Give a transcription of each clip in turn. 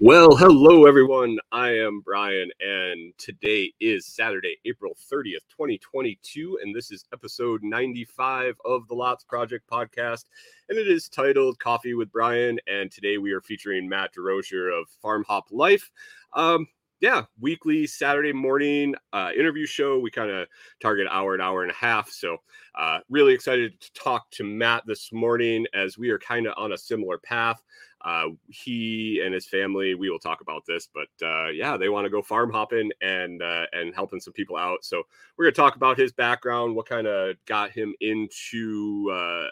Well, hello, everyone. I am Brian, and today is Saturday, April 30th, 2022, and this is episode 95 of The LOTS Project podcast, and it is titled Coffee with Brian, and today we are featuring Matt DeRocher of Farm Hop Life. Weekly Saturday morning interview show. We kind of target an hour and a half. So really excited to talk to Matt this morning as we are kind of on a similar path. He and his family, we will talk about this, but they want to go farm hopping and helping some people out. So we're going to talk about his background, what kind of got him into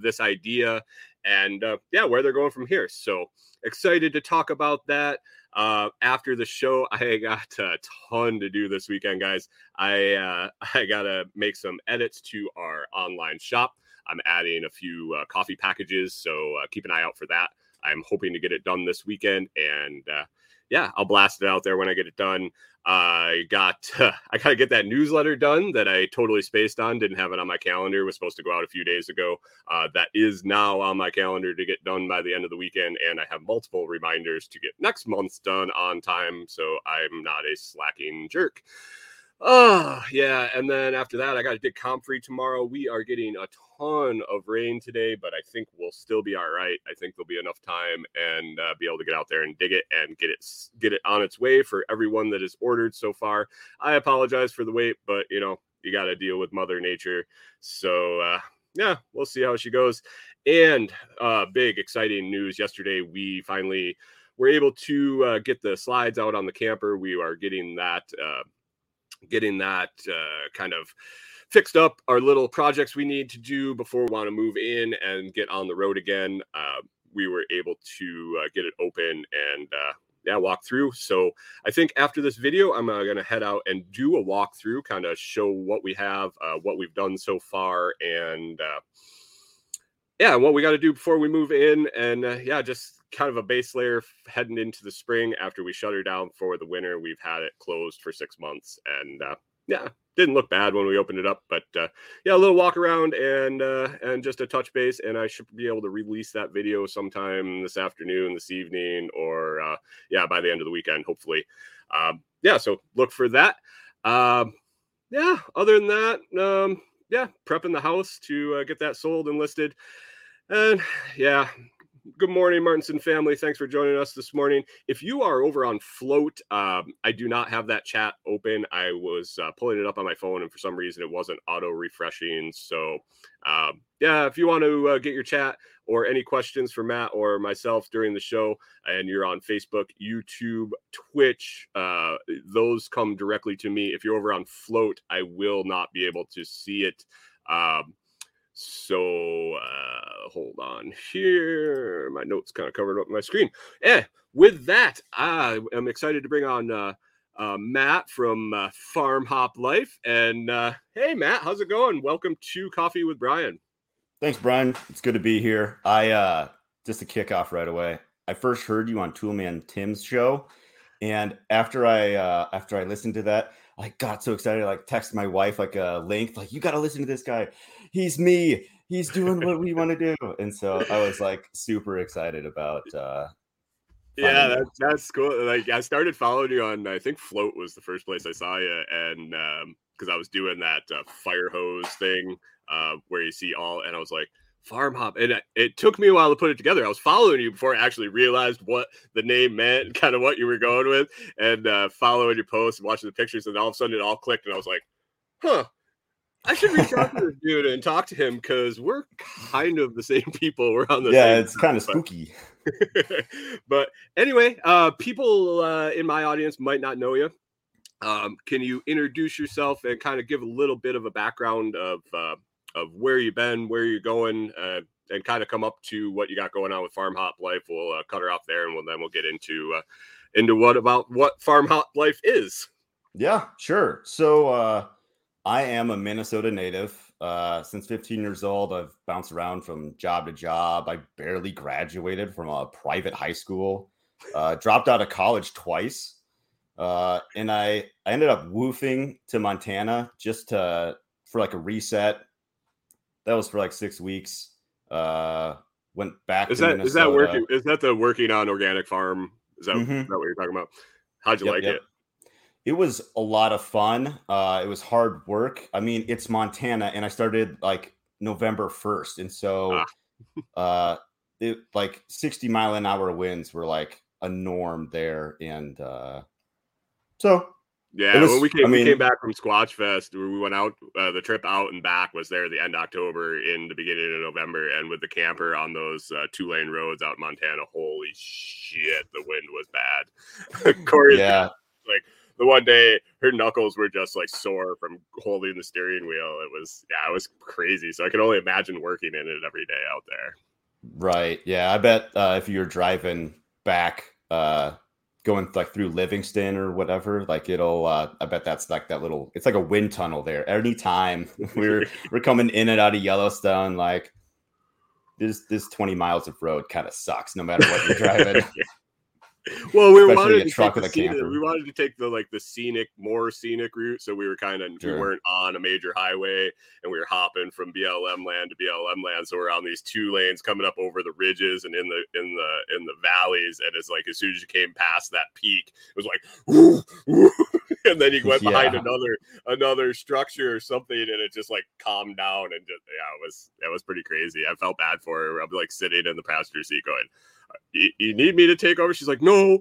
this idea, and where they're going from here. So excited to talk about that. After the show, I got a ton to do this weekend, guys. I gotta make some edits to our online shop. I'm adding a few coffee packages, so keep an eye out for that. I'm hoping to get it done this weekend, and I'll blast it out there when I get it done. I gotta get that newsletter done that I totally spaced on, didn't have it on my calendar, was supposed to go out a few days ago. That is now on my calendar to get done by the end of the weekend, and I have multiple reminders to get next month's done on time, so I'm not a slacking jerk. And then after that, I got to dig comfrey tomorrow. We are getting a ton of rain today, but I think we'll still be all right. I think there'll be enough time and be able to get out there and dig it and get it on its way for everyone that is ordered so far. I apologize for the wait, but you got to deal with Mother Nature. So, we'll see how she goes. And big exciting news yesterday. We finally were able to get the slides out on the camper. We are getting that kind of fixed up, our little projects we need to do before we want to move in and get on the road again. We were able to get it open and walk through. So I think after this video, I'm going to head out and do a walkthrough, kind of show what we have, what we've done so far, and what we got to do before we move in. And just kind of a base layer heading into the spring after we shut her down for the winter. We've had it closed for 6 months, and didn't look bad when we opened it up, but a little walk around and just a touch base. And I should be able to release that video sometime this afternoon, this evening, or by the end of the weekend, hopefully. So look for that. Other than that, prepping the house to get that sold and listed. And good morning, Martinson family. Thanks for joining us this morning. If you are over on Float, I do not have that chat open. I was pulling it up on my phone, and for some reason it wasn't auto-refreshing. So, if you want to get your chat or any questions for Matt or myself during the show, and you're on Facebook, YouTube, Twitch, those come directly to me. If you're over on Float, I will not be able to see it. So hold on here. My notes kind of covered up my screen. With that, I am excited to bring on Matt from Farm Hop Life. And hey, Matt, how's it going? Welcome to Coffee with Brian. Thanks, Brian. It's good to be here. I just to kick off right away, I first heard you on Toolman Tim's show, and after I listened to that, I got so excited. I texted my wife a link, you got to listen to this guy. He's me. He's doing what we want to do. And so I was super excited about. That's cool. I started following you on, I think Float was the first place I saw you. And because I was doing that fire hose thing where you see all, and I was like, Farm Hop, and it took me a while to put it together. I was following you before I actually realized what the name meant and kind of what you were going with, and following your posts and watching the pictures, and all of a sudden it all clicked, and I was like, I should reach out to this dude and talk to him, because we're kind of the same people. We're on the same it's kind of spooky. But anyway, people in my audience might not know you. Can you introduce yourself and kind of give a little bit of a background of where you've been, where you're going, and kind of come up to what you got going on with Farm Hop Life? We'll cut her off there, and then we'll get into what Farm Hop Life is. Yeah, sure. So I am a Minnesota native. Since 15 years old, I've bounced around from job to job. I barely graduated from a private high school, dropped out of college twice, and I ended up woofing to Montana just for a reset. That was for 6 weeks. Went back. Is that working? Is that the working on organic farm? Is that what you're talking about? How'd you like it? It was a lot of fun. It was hard work. I mean, it's Montana, and I started like November 1st, and so it, like 60 mile an hour winds were like a norm there, and so. Yeah, was, when we came back from Squatch Fest, we went out, the trip out and back was there the end of October in the beginning of November. And with the camper on those 2-lane roads out in Montana, holy shit, the wind was bad. Corey, like the one day her knuckles were just like sore from holding the steering wheel. It was crazy. So I can only imagine working in it every day out there. Right. Yeah. I bet if you're driving back, going like through Livingston or whatever, like it'll I bet that's like that little, it's like a wind tunnel there. Anytime we're coming in and out of Yellowstone, like this 20 miles of road kind of sucks no matter what you're driving. Well, we wanted to take the like the more scenic route, so we were kind of we weren't on a major highway, and we were hopping from BLM land to BLM land. So we're on these 2 lanes coming up over the ridges and in the valleys, and it's like as soon as you came past that peak, it was like, woo, woo, and then you went behind another structure or something, and it just like calmed down, and just, it was pretty crazy. I felt bad for her. I'm like sitting in the passenger seat going, you need me to take over? She's like, no.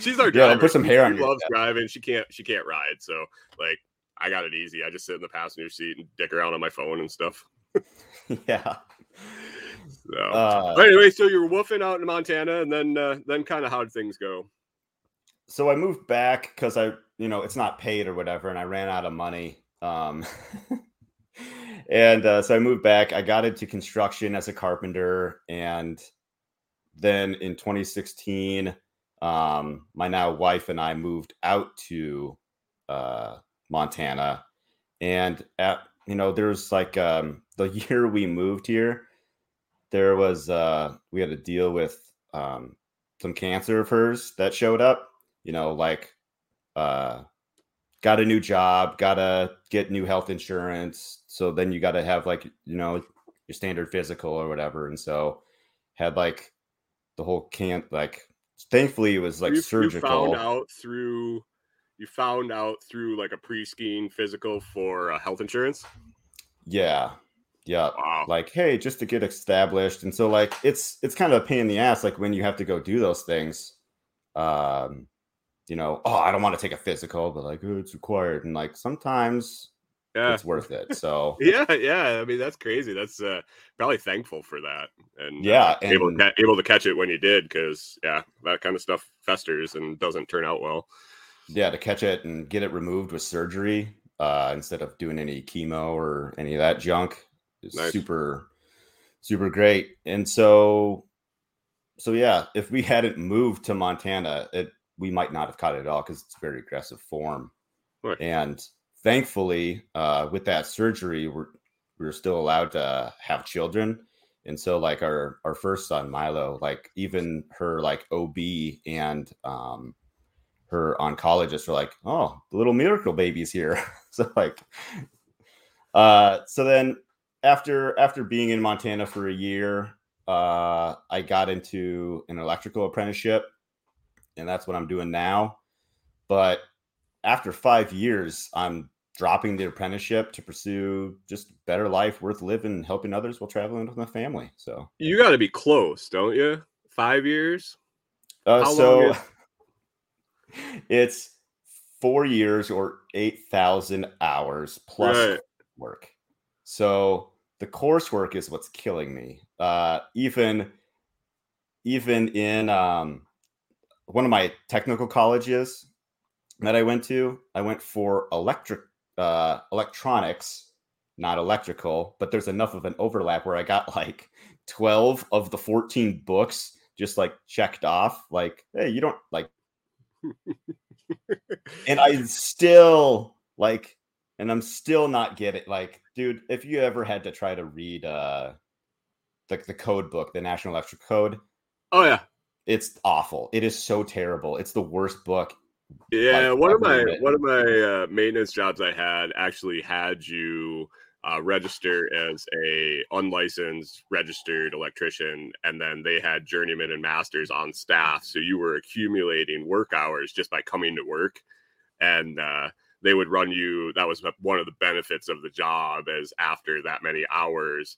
She's our driver. Put some hair on. She loves driving. She can't ride. So like, I got it easy. I just sit in the passenger seat and dick around on my phone and stuff. Yeah. So but anyway, so you're woofing out in Montana, and then kind of how'd things go? So I moved back because I, it's not paid or whatever, and I ran out of money. And so I moved back. I got into construction as a carpenter. And then in 2016, my now wife and I moved out to Montana. And, there's like the year we moved here, there was we had to deal with some cancer of hers that showed up, got a new job, got to get new health insurance. So then you got to have like, your standard physical or whatever. And so had like the whole camp, like thankfully it was like surgical. You found out through like a pre-skiing physical for health insurance. Yeah. Yeah. Wow. Like, hey, just to get established. And so like, it's kind of a pain in the ass. Like when you have to go do those things, I don't want to take a physical, but like, oh, it's required. And like, sometimes it's worth it. So yeah. I mean, that's crazy. That's probably thankful for that. And able to catch it when you did. Cause that kind of stuff festers and doesn't turn out well. Yeah. To catch it and get it removed with surgery instead of doing any chemo or any of that junk is super, super great. And so, if we hadn't moved to Montana, we might not have caught it at all because it's a very aggressive form. Right. And thankfully, with that surgery, we were still allowed to have children. And so like our first son, Milo, like even her like OB and her oncologist were like, oh, the little miracle baby's here. So like, so then after being in Montana for a year, I got into an electrical apprenticeship. And that's what I'm doing now. But after 5 years, I'm dropping the apprenticeship to pursue just better life, worth living, helping others while traveling with my family. So you got to be close, don't you? 5 years? It's 4 years or 8,000 hours plus work. So the coursework is what's killing me. Even in... one of my technical colleges that I went to, I went for electronics, not electrical, but there's enough of an overlap where I got like 12 of the 14 books just like checked off. Like, hey, you don't like, and I still like, and I'm still not getting it. Like, dude, if you ever had to try to read like the code book, the National Electrical Code. Oh yeah. It's awful. It is so terrible. It's the worst book. Yeah, one of my maintenance jobs I had actually had you register as a unlicensed registered electrician, and then they had journeymen and masters on staff. So you were accumulating work hours just by coming to work, and they would run you. That was one of the benefits of the job, as after that many hours,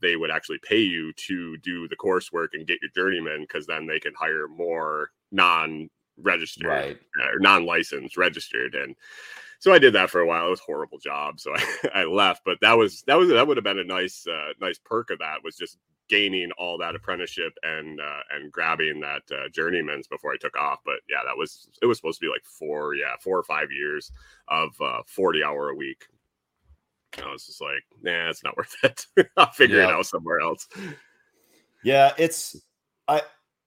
they would actually pay you to do the coursework and get your journeyman, because then they could hire more non-registered or non-licensed registered. And so I did that for a while. It was a horrible job, so I left. But that would have been a nice perk of that, was just gaining all that apprenticeship and grabbing that journeyman's before I took off. But yeah, it was supposed to be like 4 or 5 years of 40-hour a week. And I was just like, nah, it's not worth it. I'll figure it out somewhere else. Yeah,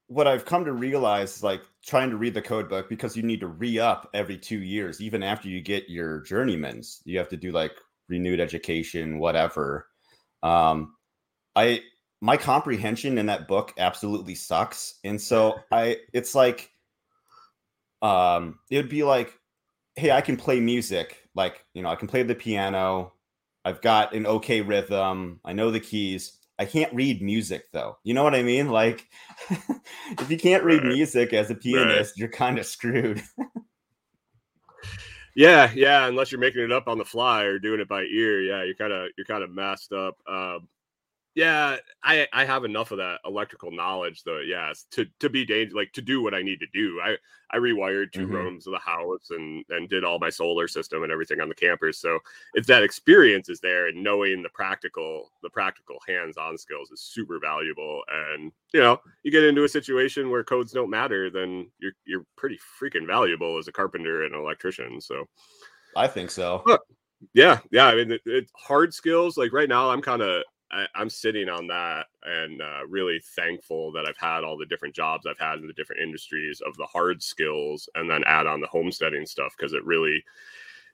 what I've come to realize is, like, trying to read the code book, because you need to re-up every 2 years. Even after you get your journeyman's, you have to do like renewed education, whatever. My comprehension in that book absolutely sucks. And so it's like, it would be like, hey, I can play music. Like, you know, I can play the piano. I've got an okay rhythm. I know the keys. I can't read music, though. You know what I mean? Like, if you can't read music as a pianist, you're kind of screwed. Yeah. Unless you're making it up on the fly or doing it by ear. Yeah. You're kind of messed up. Yeah. I have enough of that electrical knowledge, though. Yeah. To be dangerous, like to do what I need to do. I rewired 2 rooms of the house and did all my solar system and everything on the campers. So it's that experience is there, and knowing the practical hands-on skills is super valuable. And, you know, you get into a situation where codes don't matter, then you're pretty freaking valuable as a carpenter and an electrician. So I think so. Yeah. I mean, it's hard skills. Like right now, I'm sitting on that, and really thankful that I've had all the different jobs I've had in the different industries of the hard skills, and then add on the homesteading stuff, because it really,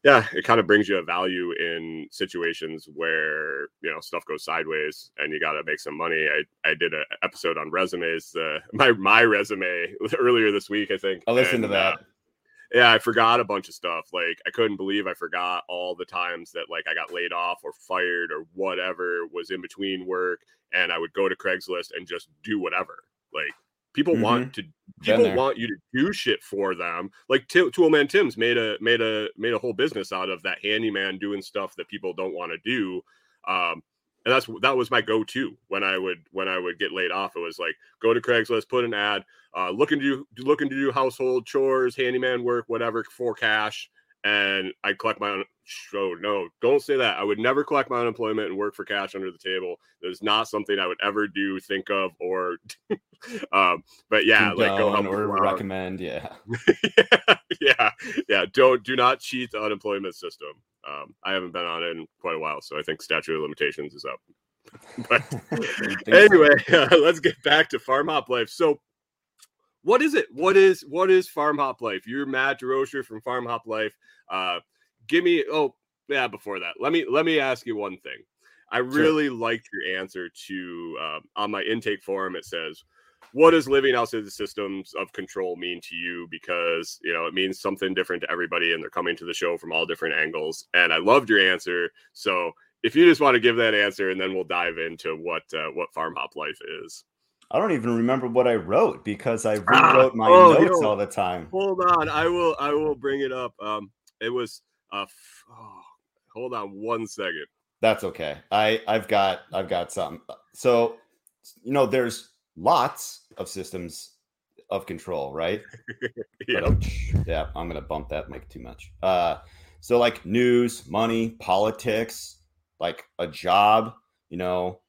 it kind of brings you a value in situations where, you know, stuff goes sideways and you got to make some money. I did an episode on resumes, my resume earlier this week, I think. I listened to that. I forgot a bunch of stuff. Like, I couldn't believe I forgot all the times that, like, I got laid off or fired or whatever was in between work, and I would go to Craigslist and just do whatever. Like, people want you to do shit for them. Like, Toolman Tim's made a whole business out of that handyman doing stuff that people don't want to do. And that was my go-to when I would get laid off. It was like, go to Craigslist, put an ad, looking to do household chores, handyman work, whatever, for cash. And I'd collect my own. Oh no, don't say that. I would never collect my unemployment and work for cash under the table. It was not something I would ever do, think of, or but yeah, like, go help or recommend. Yeah. Do not cheat the unemployment system. I haven't been on it in quite a while, so I think statute of limitations is up. But anyway, let's get back to Farm Hop Life. So what is it? What is Farm Hop Life? You're Matt DeRocher from Farm Hop Life. Before that, let me ask you one thing. I really liked your answer to, on my intake form, it says, what does living outside the systems of control mean to you? Because, you know, it means something different to everybody, and they're coming to the show from all different angles. And I loved your answer. So if you just want to give that answer, and then we'll dive into what Farm Hop Life is. I don't even remember what I wrote, because I rewrote my notes all the time. Hold on. I will bring it up. It was, hold on one second. That's okay. I've got something. So, you know, there's lots of systems of control, right? Yeah, I'm gonna bump that mic too much. So like news, money, politics, like a job, you know,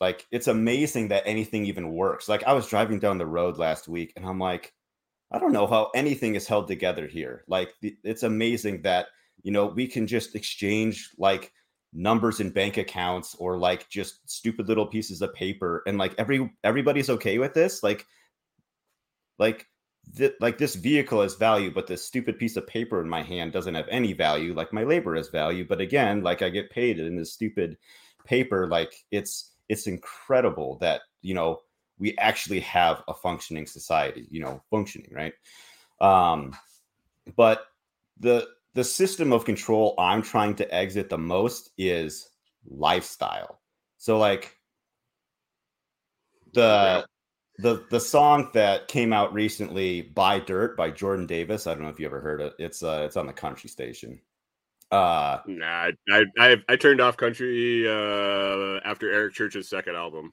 like it's amazing that anything even works. Like I was driving down the road last week, and I'm like, I don't know how anything is held together here. Like it's amazing that, you know, we can just exchange like numbers in bank accounts, or like just stupid little pieces of paper, and like everybody's okay with this. Like this vehicle has value, but this stupid piece of paper in my hand doesn't have any value. Like my labor has value, but again, like I get paid in this stupid paper. Like it's incredible that, you know, we actually have a functioning society, you know, right? But the system of control I'm trying to exit the most is lifestyle. So like the song that came out recently, Buy Dirt by Jordan Davis. I don't know if you ever heard it. It's on the country station. I turned off country after Eric Church's second album.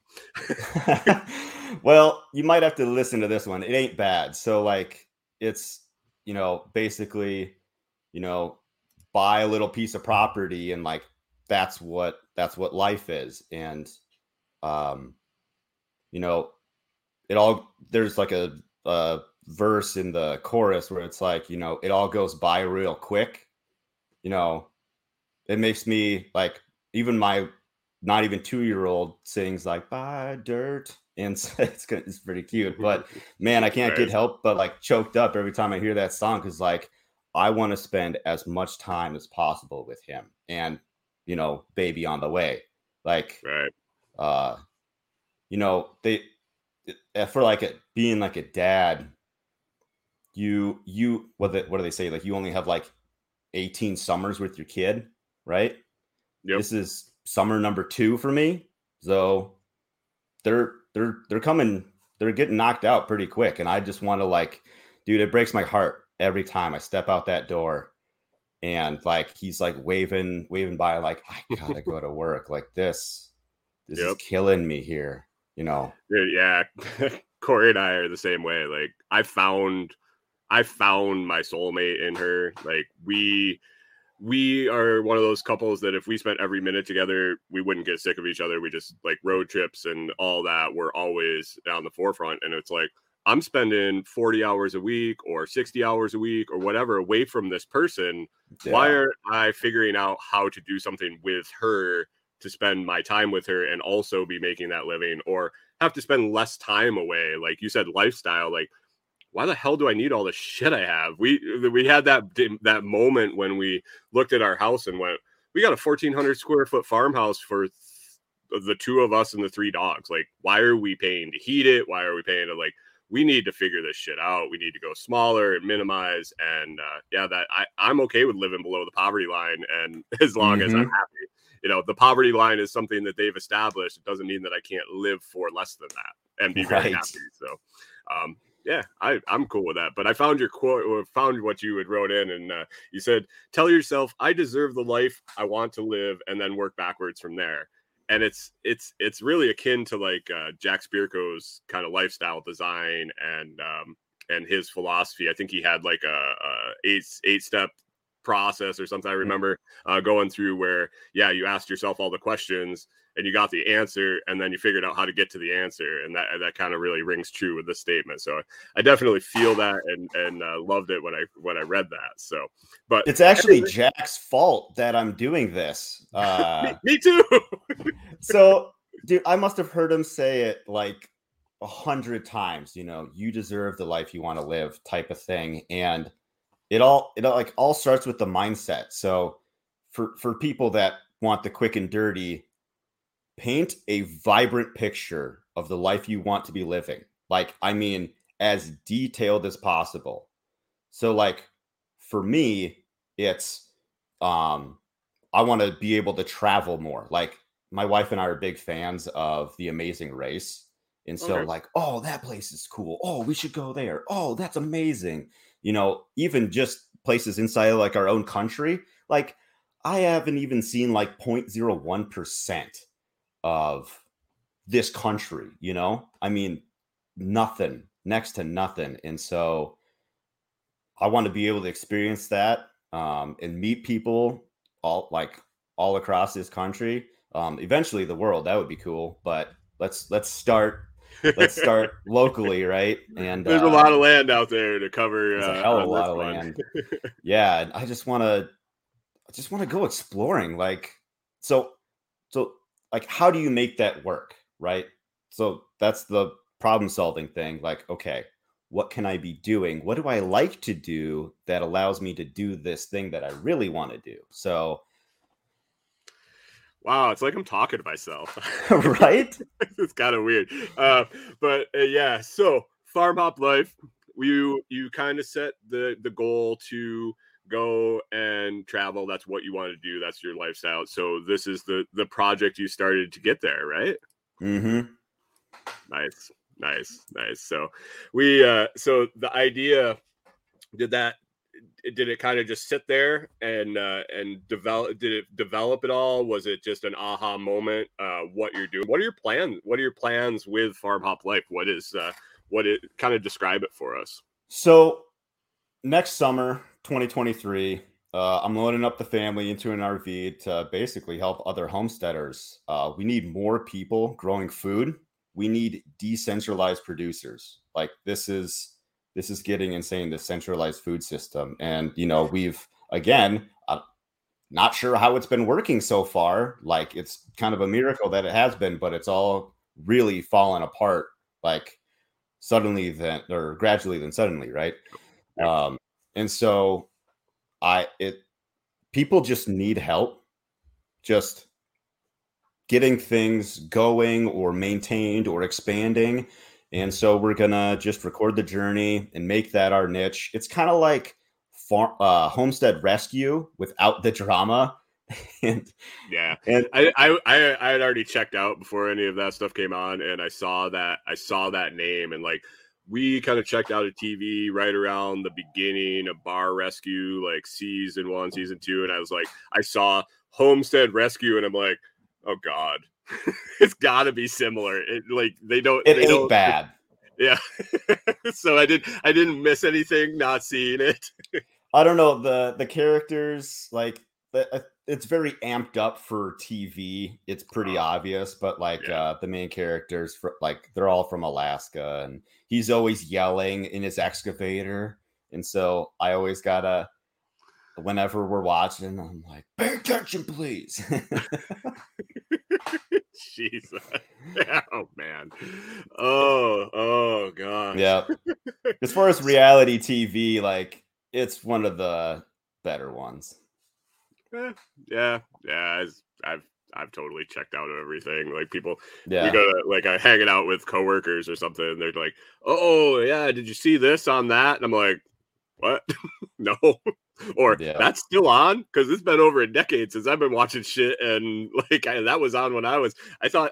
Well, you might have to listen to this one. It ain't bad. So like it's, you know, basically, you know, buy a little piece of property and like that's what life is. And you know, it all, there's like a verse in the chorus where it's like, you know, it all goes by real quick. You know, it makes me like, even my not even 2-year-old sings like "Buy Dirt," and it's pretty cute. But man, I can't get help but like choked up every time I hear that song, because like I want to spend as much time as possible with him and, you know, baby on the way. Like, you know, they, for like a, being like a dad, you what do they say? Like you only have like 18 summers with your kid, right? Yep. This is summer number 2 for me, so they're coming, they're getting knocked out pretty quick, and I just want to like, dude, it breaks my heart every time I step out that door, and like he's like waving by, like I gotta go to work. Like this is killing me here, you know? Yeah, Corey and I are the same way. Like I found my soulmate in her. Like we are one of those couples that if we spent every minute together, we wouldn't get sick of each other. We just like road trips and all that. We're always on the forefront. And it's like, I'm spending 40 hours a week or 60 hours a week or whatever away from this person. Yeah. Why aren't I figuring out how to do something with her to spend my time with her and also be making that living, or have to spend less time away? Like you said, lifestyle, like, why the hell do I need all the shit I have? We had that moment when we looked at our house and went, we got a 1,400 square foot farmhouse for the two of us and the 3 dogs. Like, why are we paying to heat it? Why are we paying to, like, we need to figure this shit out. We need to go smaller and minimize. And I'm okay with living below the poverty line. And as long as I'm happy, you know, the poverty line is something that they've established. It doesn't mean that I can't live for less than that and be very happy. So, yeah, I'm cool with that. But I found your quote, or found what you had wrote in, and you said, "Tell yourself I deserve the life I want to live, and then work backwards from there." And it's really akin to like Jack Spirko's kind of lifestyle design and his philosophy. I think he had like a 8-step process or something. I remember going through where you asked yourself all the questions. And you got the answer, and then you figured out how to get to the answer, and that kind of really rings true with this statement. So I definitely feel that, and loved it when I read that. So, but it's actually Jack's fault that I'm doing this. Me too. So, dude, I must have heard him say it like 100 times. You know, you deserve the life you want to live, type of thing, and it all starts with the mindset. So, for people that want the quick and dirty, paint a vibrant picture of the life you want to be living. Like, I mean, as detailed as possible. So like for me, it's, I want to be able to travel more. Like my wife and I are big fans of The Amazing Race. And so like, oh, that place is cool. Oh, we should go there. Oh, that's amazing. You know, even just places inside like our own country. Like I haven't even seen like 0.01% of this country, you know? I mean, nothing, next to nothing. And so I want to be able to experience that and meet people all across this country, eventually the world. That would be cool, but let's start locally, right? And there's a lot of land out there to cover. A lot of land. Yeah, I just want to go exploring, like so like, how do you make that work, right? So that's the problem-solving thing. Like, okay, what can I be doing? What do I like to do that allows me to do this thing that I really want to do? So, wow, it's like I'm talking to myself. Right? It's kind of weird. Yeah, so Farm Hop Life, you kind of set the goal to go and travel. That's what you want to do. That's your lifestyle. So this is the project you started to get there, right? Mm-hmm. Nice. So we, so the idea, did it kind of just sit there and develop? Did it develop at all? Was it just an aha moment? What you're doing? What are your plans? What are your plans with Farm Hop Life? What is what it kind of describe it for us? So next summer, 2023, I'm loading up the family into an RV to basically help other homesteaders. We need more people growing food. We need decentralized producers. Like this is getting insane, this centralized food system. And, you know, we've, again, not sure how it's been working so far. Like it's kind of a miracle that it has been, but it's all really fallen apart. Like suddenly then, or gradually then suddenly. Right. And so people just need help. Just getting things going or maintained or expanding. And so we're going to just record the journey and make that our niche. It's kind of like Homestead Rescue without the drama. And I had already checked out before any of that stuff came on. And I saw that name, and like, we kind of checked out a TV right around the beginning of Bar Rescue, like season 1, season 2. And I was like, I saw Homestead Rescue and I'm like, oh God, it's gotta be similar. It ain't bad. Yeah. So I didn't miss anything not seeing it. I don't know. The characters, like it's very amped up for TV. It's pretty obvious, but the main characters, they're all from Alaska, and he's always yelling in his excavator. And so I always gotta, whenever we're watching, I'm like, pay attention, please. Jesus. Oh, man. Oh, God. Yeah. As far as reality TV, like, it's one of the better ones. Yeah. I've totally checked out everything. Like people, we go to, like, I'm hanging out with coworkers or something, and they're like, oh, yeah, did you see this on that? And I'm like, what? No. Or that's still on, because it's been over a decade since I've been watching shit, and like that was on when I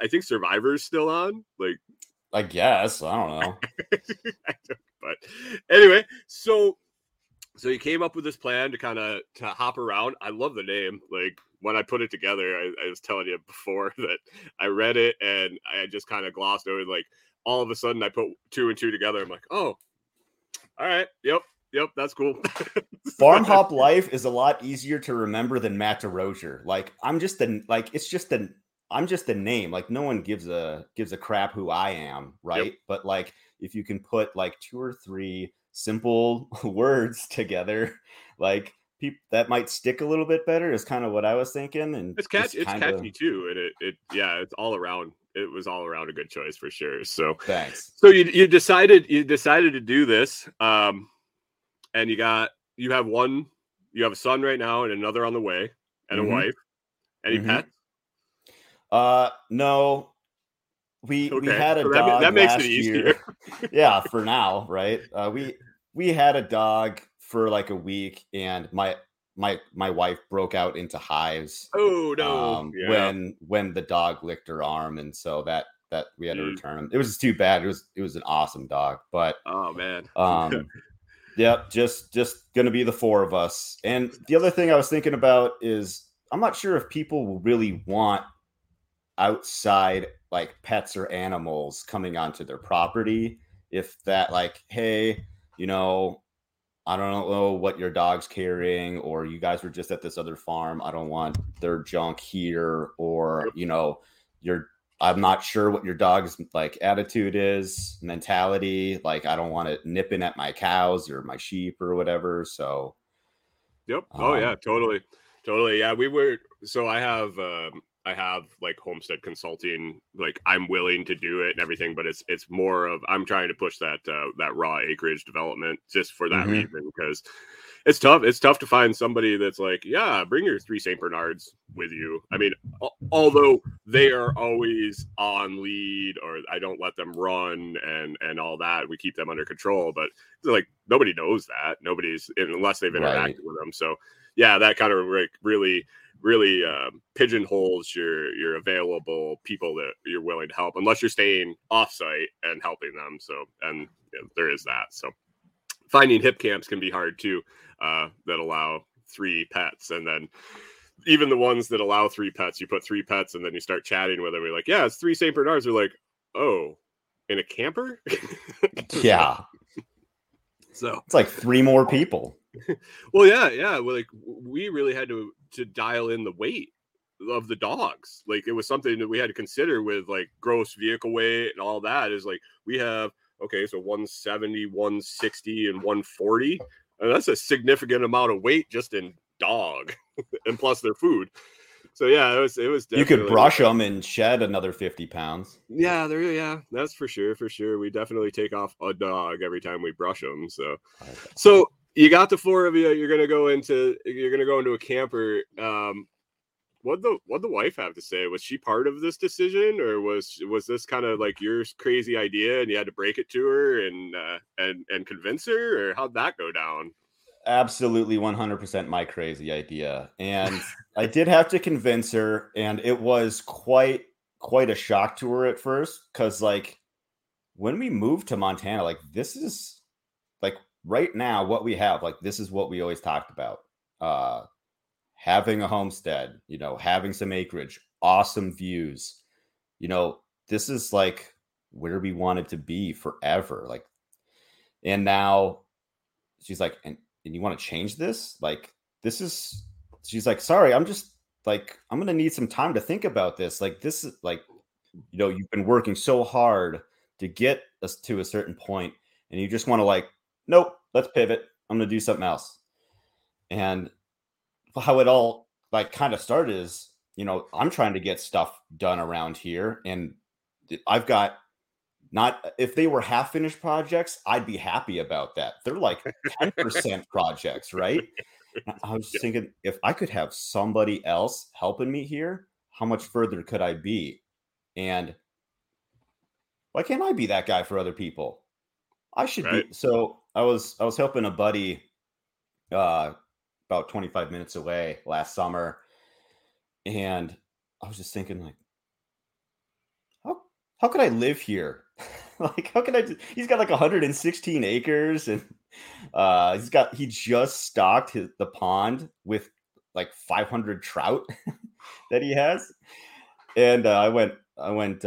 think Survivor's still on. Like, I guess I don't know. But anyway, so you came up with this plan to kind of to hop around. I love the name. Like when I put it together, I was telling you before that I read it and I just kind of glossed over. Like all of a sudden, I put 2 and 2 together. I'm like, oh, all right, yep, that's cool. Farm Hop Life is a lot easier to remember than Matt DeRocher. Like I'm just a name. Like no one gives a crap who I am, right? Yep. But like if you can put like 2 or 3 simple words together, like that might stick a little bit better. Is kind of what I was thinking, and it's catchy too, and it's all around. It was all around a good choice for sure. So thanks. So you decided to do this, and you have a son right now and another on the way and a wife. Any pets? No. We had a dog. That makes it easier. Yeah, for now, right? We had a dog for like a week, and my wife broke out into hives. Oh no. When the dog licked her arm, and so that we had to return him. It was too bad. It was an awesome dog, but oh man. Yep, just going to be the 4 of us. And the other thing I was thinking about is I'm not sure if people will really want outside like pets or animals coming onto their property. If that like, hey, you know, I don't know what your dog's carrying, or you guys were just at this other farm. I don't want their junk here, or, you know, I'm not sure what your dog's like attitude is, mentality. Like, I don't want it nipping at my cows or my sheep or whatever. So. Yep. Oh yeah, totally. Totally. Yeah. So I have like homestead consulting, like I'm willing to do it and everything, but it's more of, I'm trying to push that raw acreage development just for that reason, because it's tough. It's tough to find somebody that's like, yeah, bring your three St. Bernards with you. I mean, although they are always on lead, or I don't let them run and all that. We keep them under control, but like nobody knows that. Nobody's, unless they've interacted right. with them. So yeah, that kind of like really pigeonholes your available people that you're willing to help, unless you're staying offsite and helping them. So, and you know, there is that. So finding hip camps can be hard too, that allow three pets. And then even the ones that allow three pets, you put three pets and then you start chatting with them. You're like, yeah, it's three St. Bernards. They're like, oh, in a camper? Yeah. So it's like three more people. Well, yeah. Well, like we really had to dial in the weight of the dogs. Like it was something that we had to consider with like gross vehicle weight and all that. Is like we have, okay, so 170, 160, and 140. And that's a significant amount of weight just in dog, and plus their food. So yeah, it was. You could brush them and shed another 50 pounds. Yeah, that's for sure. We definitely take off a dog every time we brush them. So, okay. So. You got the four of you. You're gonna go into a camper. What'd the wife have to say? Was she part of this decision, or was this kind of like your crazy idea and you had to break it to her and convince her, or how'd that go down? Absolutely, 100% my crazy idea, and I did have to convince her, and it was quite a shock to her at first, because like when we moved to Montana, like this is like. Right now, what we have, like, this is what we always talked about, having a homestead, you know, having some acreage, awesome views, you know, this is like where we wanted to be forever. Like, and now she's like, and you want to change this? Like, this is, she's like, sorry, I'm just like, I'm going to need some time to think about this. Like, this is like, you know, you've been working so hard to get us to a certain point, and you just want to like, nope, let's pivot. I'm going to do something else. And how it all like kind of started is, you know, I'm trying to get stuff done around here. And I've got if they were half finished projects, I'd be happy about that. They're like 10% projects, right? I was thinking, if I could have somebody else helping me here, how much further could I be? And why can't I be that guy for other people? I should right. be. So I was helping a buddy about 25 minutes away last summer. And I was just thinking, like, how could I live here? Like, how can I? He's got like 116 acres, and he just stocked the pond with like 500 trout that he has. And I went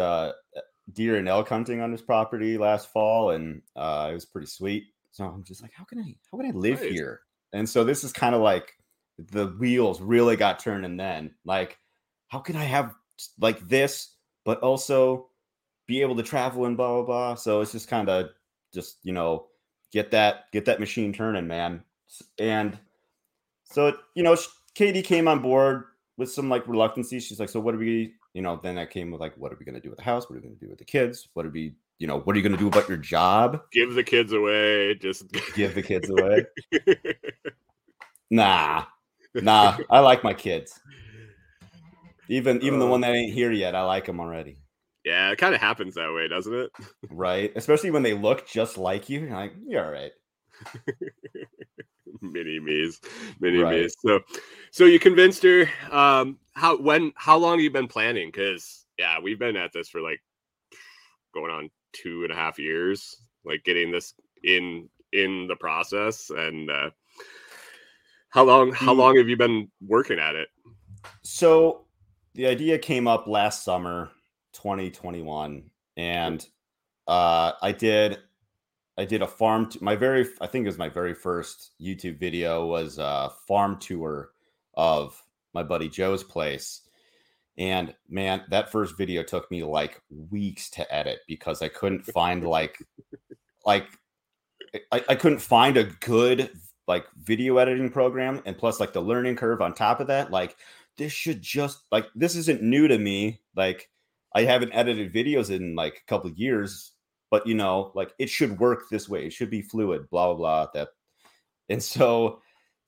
deer and elk hunting on his property last fall, and it was pretty sweet. So I'm just like, how can I live nice. Here? And so this is kind of like the wheels really got turning then. Like, how can I have like this, but also be able to travel and blah blah blah? So it's just kind of just, you know, get that machine turning, man. And so, you know, Katie came on board with some like reluctancy. She's like, so what do we? You know, then I came with like, what are we going to do with the house? What are we going to do with the kids? What are you going to do about your job? Give the kids away. Just give the kids away. Nah, I like my kids. Even the one that ain't here yet. I like them already. Yeah. It kind of happens that way, doesn't it? Right. Especially when they look just like you. You're like, you're all right. Mini me's. So you convinced her. How long have you been planning? Because yeah, we've been at this for like going on 2.5 years, like getting this in the process. And how long have you been working at it? So the idea came up last summer, 2021, and I did a farm. I think it was my very first YouTube video was a farm tour of my buddy Joe's place. And man, that first video took me like weeks to edit because I couldn't find I couldn't find a good like video editing program. And plus like the learning curve on top of that, like this isn't new to me. Like I haven't edited videos in like a couple of years, but you know, like it should work this way. It should be fluid, blah, blah, blah. And so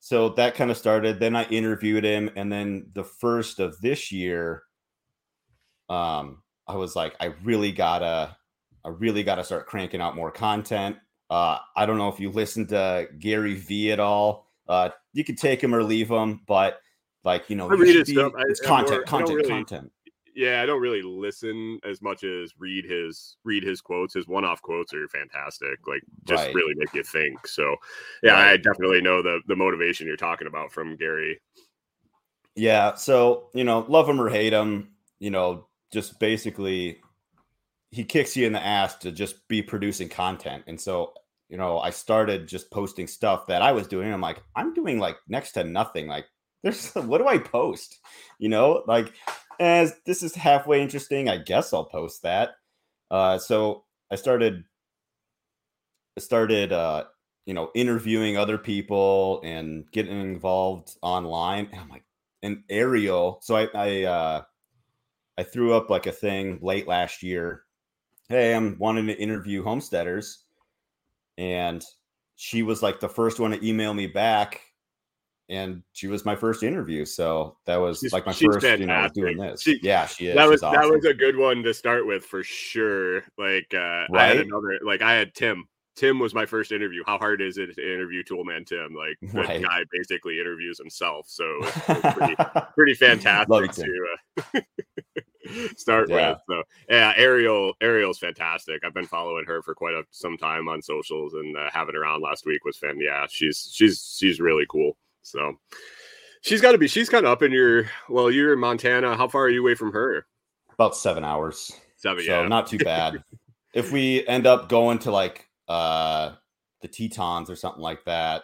So that kind of started. Then I interviewed him. And then the first of this year, I was like, I really gotta start cranking out more content. I don't know if you listen to Gary V at all. You could take him or leave him, but like, you know, I read his stuff. It's content. Yeah, I don't really listen as much as read his quotes. His one-off quotes are fantastic. Like, just really make you think. So, yeah, I definitely know the motivation you're talking about from Gary. Yeah, so, you know, love him or hate him, you know, just basically he kicks you in the ass to just be producing content. And so, you know, I started just posting stuff that I was doing. I'm like, I'm doing like next to nothing. Like, what do I post? You know, like, as this is halfway interesting, I guess I'll post that. So I started, you know, interviewing other people and getting involved online. And I'm like, and Ariel. So I threw up like a thing late last year. Hey, I'm wanting to interview homesteaders. And she was like the first one to email me back. And she was my first interview, so that was like my first, you know, doing this. She is. Awesome. That was a good one to start with for sure. Like, I had another. Like, I had Tim. Tim was my first interview. How hard is it to interview Toolman Tim? Like, the guy basically interviews himself, so it's pretty fantastic to start with. So yeah, Ariel's fantastic. I've been following her for quite some time on socials, and having her on last week was fun. Yeah, she's really cool. So she's kind of up in your, well, you're in Montana. How far are you away from her? About 7 hours. So not too bad. If we end up going to like the Tetons or something like that,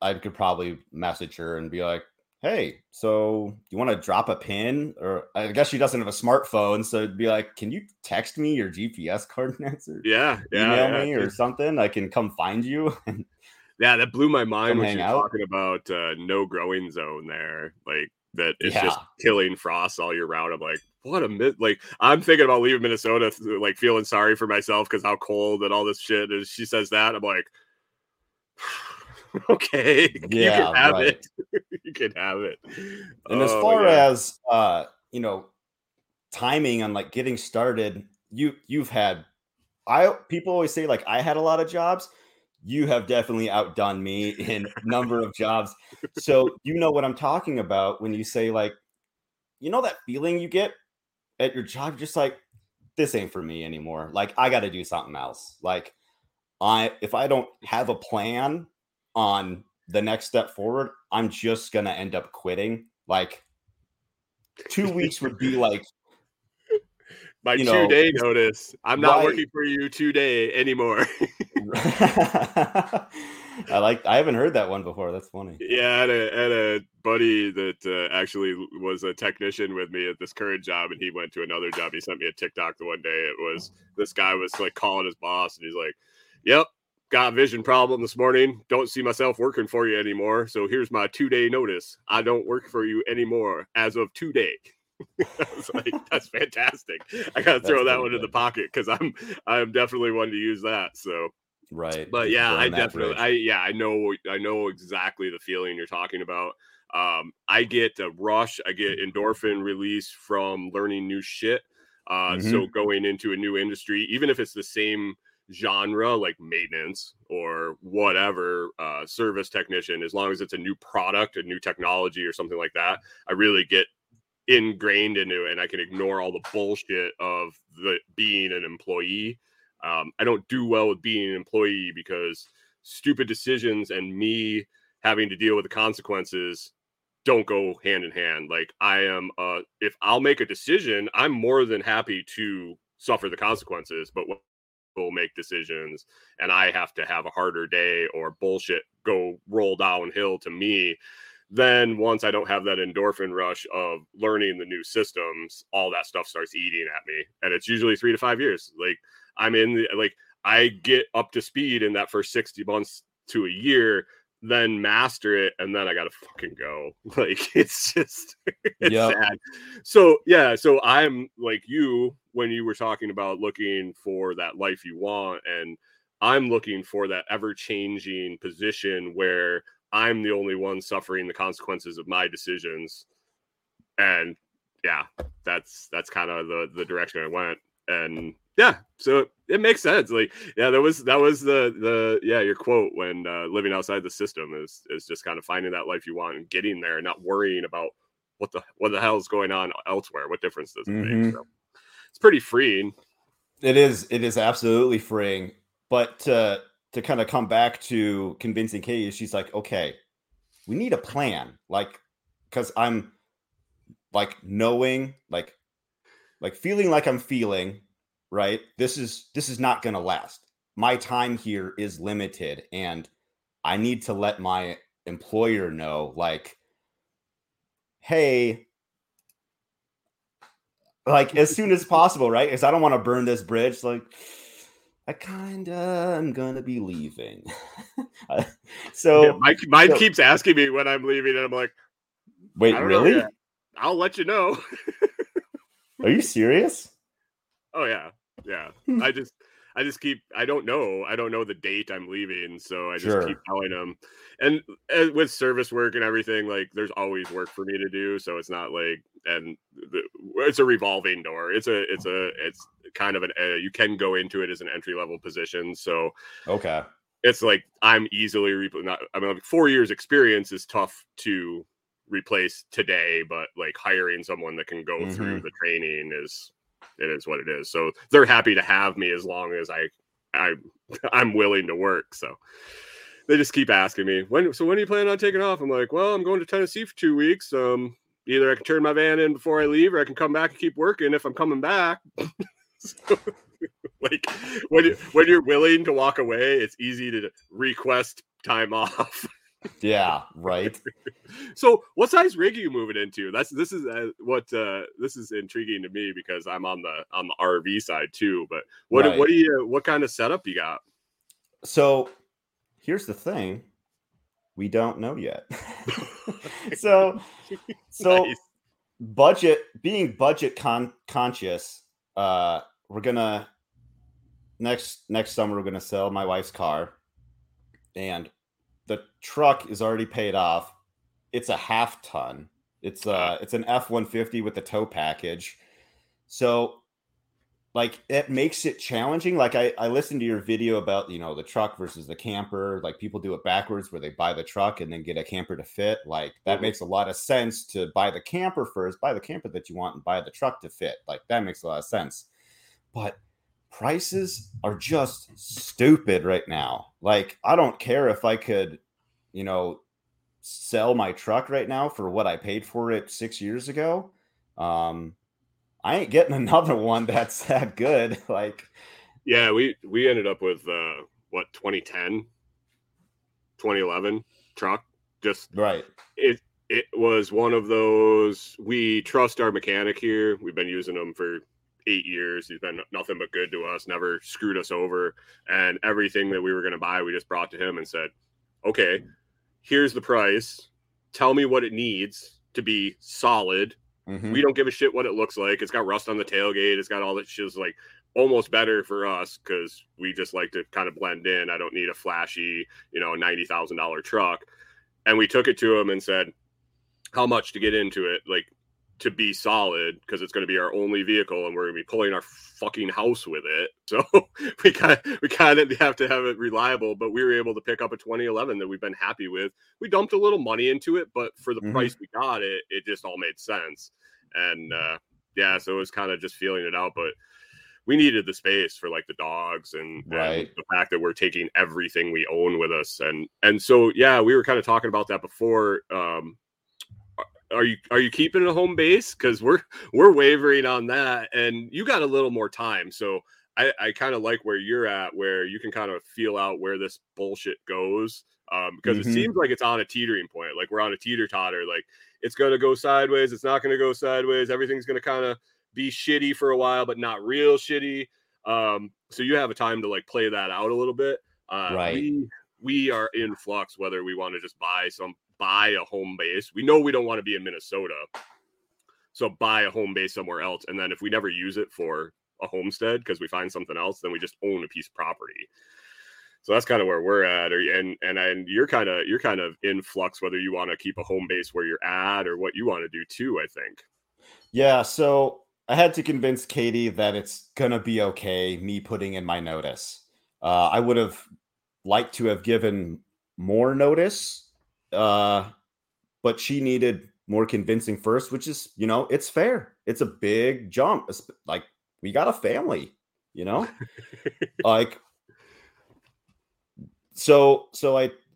I could probably message her and be like, hey, so you want to drop a pin? Or I guess she doesn't have a smartphone. So it'd be like, can you text me your GPS coordinates? Or email me or something. I can come find you. Yeah, that blew my mind when you're talking about no growing zone there. Like, that it's just killing frost all year round. I'm like, I'm thinking about leaving Minnesota, like feeling sorry for myself because how cold and all this shit. And she says that, I'm like, okay, you can have it. You can have it. And as far as, you know, timing on like getting started, you've had, people always say like, I had a lot of jobs. You have definitely outdone me in number of jobs. So you know what I'm talking about when you say like, you know, that feeling you get at your job, just like, this ain't for me anymore. Like, I got to do something else. Like, if I don't have a plan on the next step forward, I'm just going to end up quitting. Like, 2 weeks would be like, my 2-day notice. I'm not working for you 2-day anymore. I haven't heard that one before. That's funny. Yeah, I had a buddy that actually was a technician with me at this current job, and he went to another job. He sent me a TikTok the one day. It was, this guy was like calling his boss, and he's like, "Yep, got a vision problem this morning. Don't see myself working for you anymore. So here's my 2-day notice. I don't work for you anymore as of today." I was like, that's fantastic. I gotta throw that one in the pocket because I'm definitely one to use that. So right, but yeah, I know exactly the feeling you're talking about. I get a rush, I get endorphin release from learning new shit. So going into a new industry, even if it's the same genre, like maintenance or whatever, service technician, as long as it's a new product, a new technology or something like that, I really get ingrained into it, and I can ignore all the bullshit of being an employee. I don't do well with being an employee because stupid decisions and me having to deal with the consequences don't go hand in hand. Like, I am, if I'll make a decision, I'm more than happy to suffer the consequences, but when people make decisions and I have to have a harder day or bullshit go roll downhill to me, then once I don't have that endorphin rush of learning the new systems, all that stuff starts eating at me. And it's usually 3 to 5 years. Like, I get up to speed in that first 60 months to a year, then master it. And then I got to fucking go. Like, it's sad. So, yeah. So I'm like you, when you were talking about looking for that life you want, and I'm looking for that ever changing position where I'm the only one suffering the consequences of my decisions. And yeah, that's kind of the direction I went. And yeah, so it makes sense. Like, yeah, that was the your quote when living outside the system is just kind of finding that life you want and getting there and not worrying about what the hell is going on elsewhere. What difference does it make? So it's pretty freeing. It is absolutely freeing. But to kind of come back to convincing Katie, she's like, okay, we need a plan. Like, because I'm like knowing, like feeling like I'm feeling, right? This is not going to last. My time here is limited, and I need to let my employer know, like, hey, like as soon as possible, right? Because I don't want to burn this bridge. Like, I kind of am going to be leaving. So yeah, Mike keeps asking me when I'm leaving, and I'm like, wait, really? I'll let you know. Are you serious? Oh yeah. Yeah. I just keep, I don't know the date I'm leaving. So I just keep telling them. And with service work and everything, like there's always work for me to do. So it's not like, it's a revolving door. It's kind of you can go into it as an entry level position. So, okay. It's like, I'm easily, 4 years experience is tough to replace today, but like hiring someone that can go through the training is what it is. So they're happy to have me as long as I'm willing to work. So they just keep asking me, when are you planning on taking off? I'm like, well, I'm going to Tennessee for 2 weeks. Either I can turn my van in before I leave, or I can come back and keep working if I'm coming back. So, like when you're willing to walk away, it's easy to request time off. Yeah, right. So what size rig are you moving into? This is intriguing to me because I'm on the RV side too, but what kind of setup you got? So here's the thing, we don't know yet. So nice. budget conscious, we're gonna next summer we're gonna sell my wife's car, and the truck is already paid off. It's a half ton. It's an F-150 with the tow package. So like it makes it challenging. Like I listened to your video about, the truck versus the camper. Like people do it backwards where they buy the truck and then get a camper to fit. Like that makes a lot of sense to buy the camper first, buy the camper that you want and buy the truck to fit. Like that makes a lot of sense. But prices are just stupid right now. Like, I don't care if I could, sell my truck right now for what I paid for it 6 years ago. I ain't getting another one that's that good. Like, yeah, we ended up with 2010, 2011 truck. Just right. It was one of those. We trust our mechanic here. We've been using them for 8 years. He's been nothing but good to us, never screwed us over, and everything that we were going to buy we just brought to him and said, okay, here's the price, tell me what it needs to be solid. We don't give a shit what it looks like. It's got rust on the tailgate, it's got all that shit. Is like almost better for us because we just like to kind of blend in. I don't need a flashy $90,000 truck. And we took it to him and said, how much to get into it, like to be solid, because it's going to be our only vehicle and we're going to be pulling our fucking house with it. So we kind of have to have it reliable, but we were able to pick up a 2011 that we've been happy with. We dumped a little money into it, but for the price we got it just all made sense. And so it was kind of just feeling it out, but we needed the space for like the dogs and the fact that we're taking everything we own with us. And so, yeah, we were kind of talking about that before. Are you keeping a home base? Because we're wavering on that, and you got a little more time. So I kind of like where you're at, where you can kind of feel out where this bullshit goes. Because it seems like it's on a teetering point. Like we're on a teeter totter. Like it's going to go sideways. It's not going to go sideways. Everything's going to kind of be shitty for a while, but not real shitty. So you have a time to like play that out a little bit. We are in flux, whether we want to just buy a home base. We know we don't want to be in Minnesota, so buy a home base somewhere else. And then if we never use it for a homestead because we find something else, then we just own a piece of property. So that's kind of where we're at, and you're kind of in flux whether you want to keep a home base where you're at or what you want to do too, I think. Yeah, so I had to convince Katie that it's gonna be okay me putting in my notice. I would have liked to have given more notice, but she needed more convincing first, which is, you know, it's fair. It's a big jump. It's like, we got a family, you know, like. So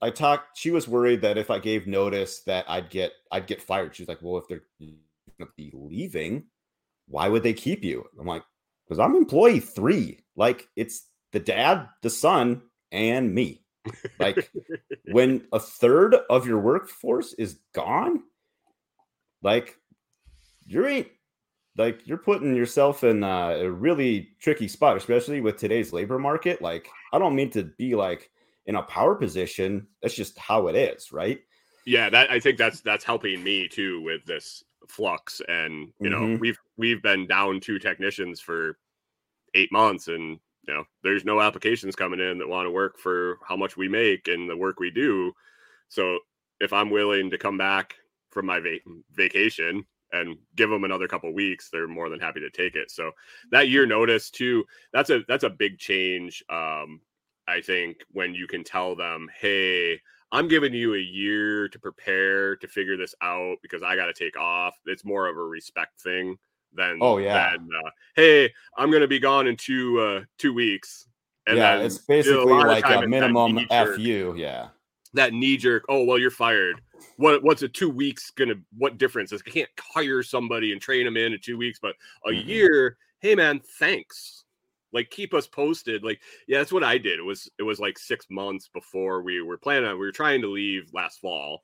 I talked, she was worried that if I gave notice that I'd get fired. She's like, well, if they're going to be leaving, why would they keep you? I'm like, because I'm employee 3. Like, it's the dad, the son, and me. Like, when a third of your workforce is gone, like, you're putting yourself in a really tricky spot, especially with today's labor market. Like, I don't mean to be like, in a power position, that's just how it is, right? Yeah, that I think that's helping me too with this flux. And you know, we've been down 2 technicians for 8 months, and you know, there's no applications coming in that want to work for how much we make and the work we do. So if I'm willing to come back from my vacation and give them another couple of weeks, they're more than happy to take it. So that year notice too, that's a big change. I think when you can tell them, hey, I'm giving you a year to prepare to figure this out because I got to take off. It's more of a respect thing than, hey, I'm going to be gone in 2 weeks. And yeah, it's basically like a minimum FU. Yeah. That knee jerk. Oh, well, you're fired. What's a 2 weeks going to, what difference is? I can't hire somebody and train them in 2 weeks, but a year, hey man, thanks. Like, keep us posted. Like, yeah, that's what I did. It was like 6 months before we were planning on, we were trying to leave last fall,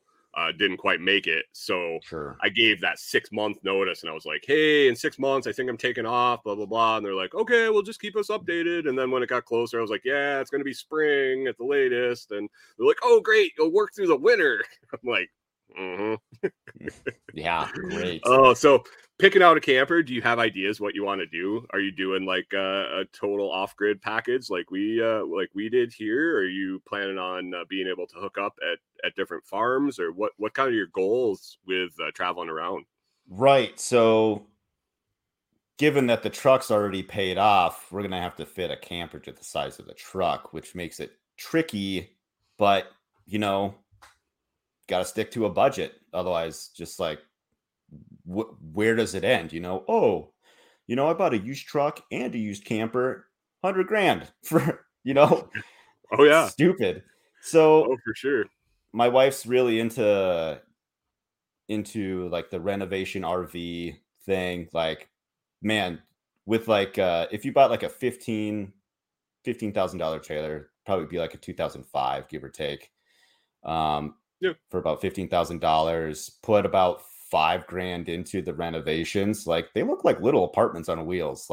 didn't quite make it. So sure. I gave that 6-month notice and I was like, hey, in 6 months, I think I'm taking off, blah, blah, blah. And they're like, okay, well, just keep us updated. And then when it got closer, I was like, yeah, it's going to be spring at the latest. And they're like, oh, great. You'll work through the winter. I'm like, yeah, great. Oh, so picking out a camper, do you have ideas what you want to do? Are you doing like a total off-grid package like we did here? Or are you planning on being able to hook up at different farms, or what kind of your goals with traveling around? Right. So given that the truck's already paid off, we're gonna have to fit a camper to the size of the truck, which makes it tricky, but you know, got to stick to a budget. Otherwise, just like, where does it end? You know, I bought a used truck and a used camper, $100,000 for, you know, oh yeah, stupid. So for sure. My wife's really into like the renovation RV thing. Like, man, with like, if you bought like a $15,000 trailer, probably be like a 2005, give or take. For about $15,000, put about $5,000 into the renovations. Like, they look like little apartments on wheels,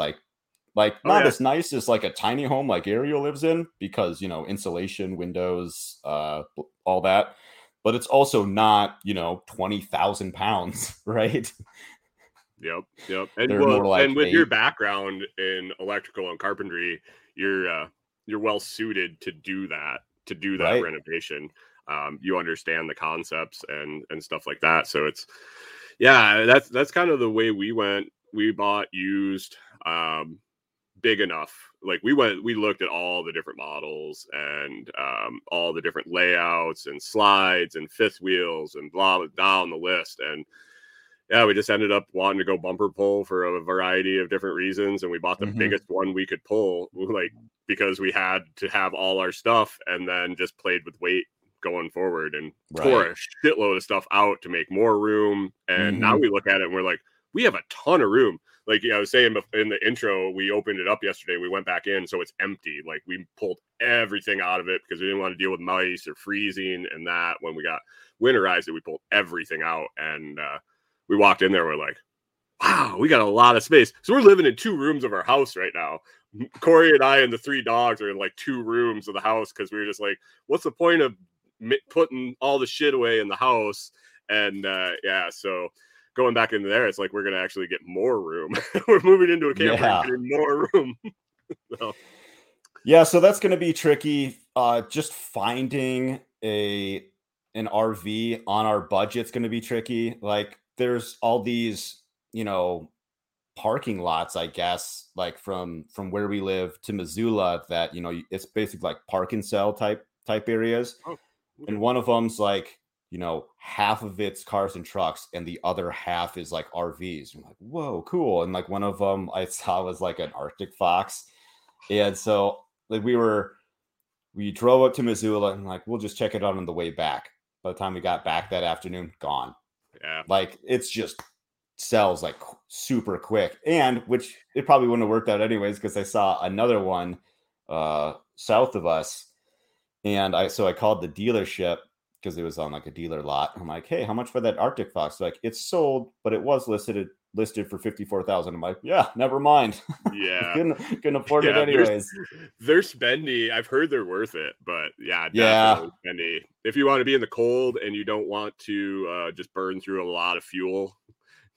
not as nice as like a tiny home like Ariel lives in, because, you know, insulation, windows, all that, but it's also not, you know, 20,000 pounds, right? Yep. And well, like, and with your background in electrical and carpentry, you're well suited to do that right? Renovation. You understand the concepts and stuff like that. So it's, yeah, that's kind of the way we went. We bought used, big enough. Like, we looked at all the different models and, all the different layouts and slides and fifth wheels and blah, down the list. And yeah, we just ended up wanting to go bumper pull for a variety of different reasons. And we bought the biggest one we could pull, like, because we had to have all our stuff, and then just played with weight going forward and tore a shitload of stuff out to make more room. And now we look at it and we're like, we have a ton of room. Like, I was saying in the intro, we opened it up yesterday. We went back in, so it's empty. Like, we pulled everything out of it because we didn't want to deal with mice or freezing and that. When we got winterized, we pulled everything out, and we walked in there. We're like, wow, we got a lot of space. So we're living in 2 rooms of our house right now. Corey and I and the 3 dogs are in like 2 rooms of the house, because we were just like, what's the point of putting all the shit away in the house? And so going back into there, it's like, we're gonna actually get more room. We're moving into a camper and getting more room. So that's gonna be tricky Just finding an RV on our budget's going to be tricky. Like, there's all these, you know, parking lots, I guess, like from where we live to Missoula that, you know, it's basically like park and sell type areas. Oh, okay. And one of them's like, you know, half of it's cars and trucks and the other half is like RVs. I'm like, whoa, cool. And like one of them I saw was like an Arctic Fox. And so like we drove up to Missoula and like, we'll just check it out on the way back. By the time we got back that afternoon, gone. Yeah. Like it's just sells like super quick, and which it probably wouldn't have worked out anyways, because I saw another one south of us. And I called the dealership because it was on like a dealer lot. I'm like, hey, how much for that Arctic Fox? They're like, it's sold, but it was listed for $54,000. I'm like, yeah, never mind. Yeah. couldn't afford it anyways. They're spendy. I've heard they're worth it, but yeah, spendy. If you want to be in the cold and you don't want to just burn through a lot of fuel,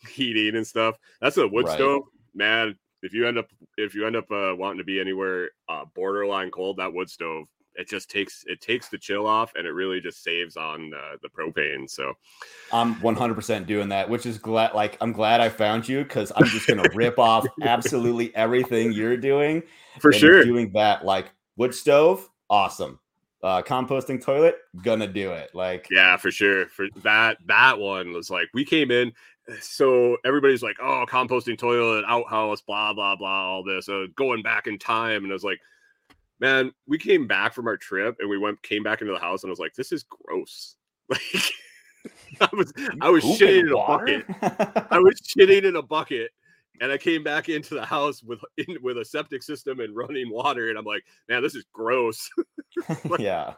heating and stuff, that's a wood stove, man. If you end up wanting to be anywhere borderline cold, that wood stove, it just takes the chill off, and it really just saves on the propane. So I'm 100% doing that, which is glad. Like, I'm glad I found you, because I'm just gonna rip off absolutely everything you're doing for sure. Doing that, like wood stove, awesome. Composting toilet, gonna do it. Like, yeah, for sure. For that one was like, we came in. So everybody's like, oh, composting toilet, outhouse, blah, blah, blah, all this, going back in time. And I was like, man, we came back from our trip and came back into the house, and I was like, this is gross. Like, I was shitting in a bucket. I was shitting in a bucket. And I came back into the house with a septic system and running water. And I'm like, man, this is gross. Like, yeah.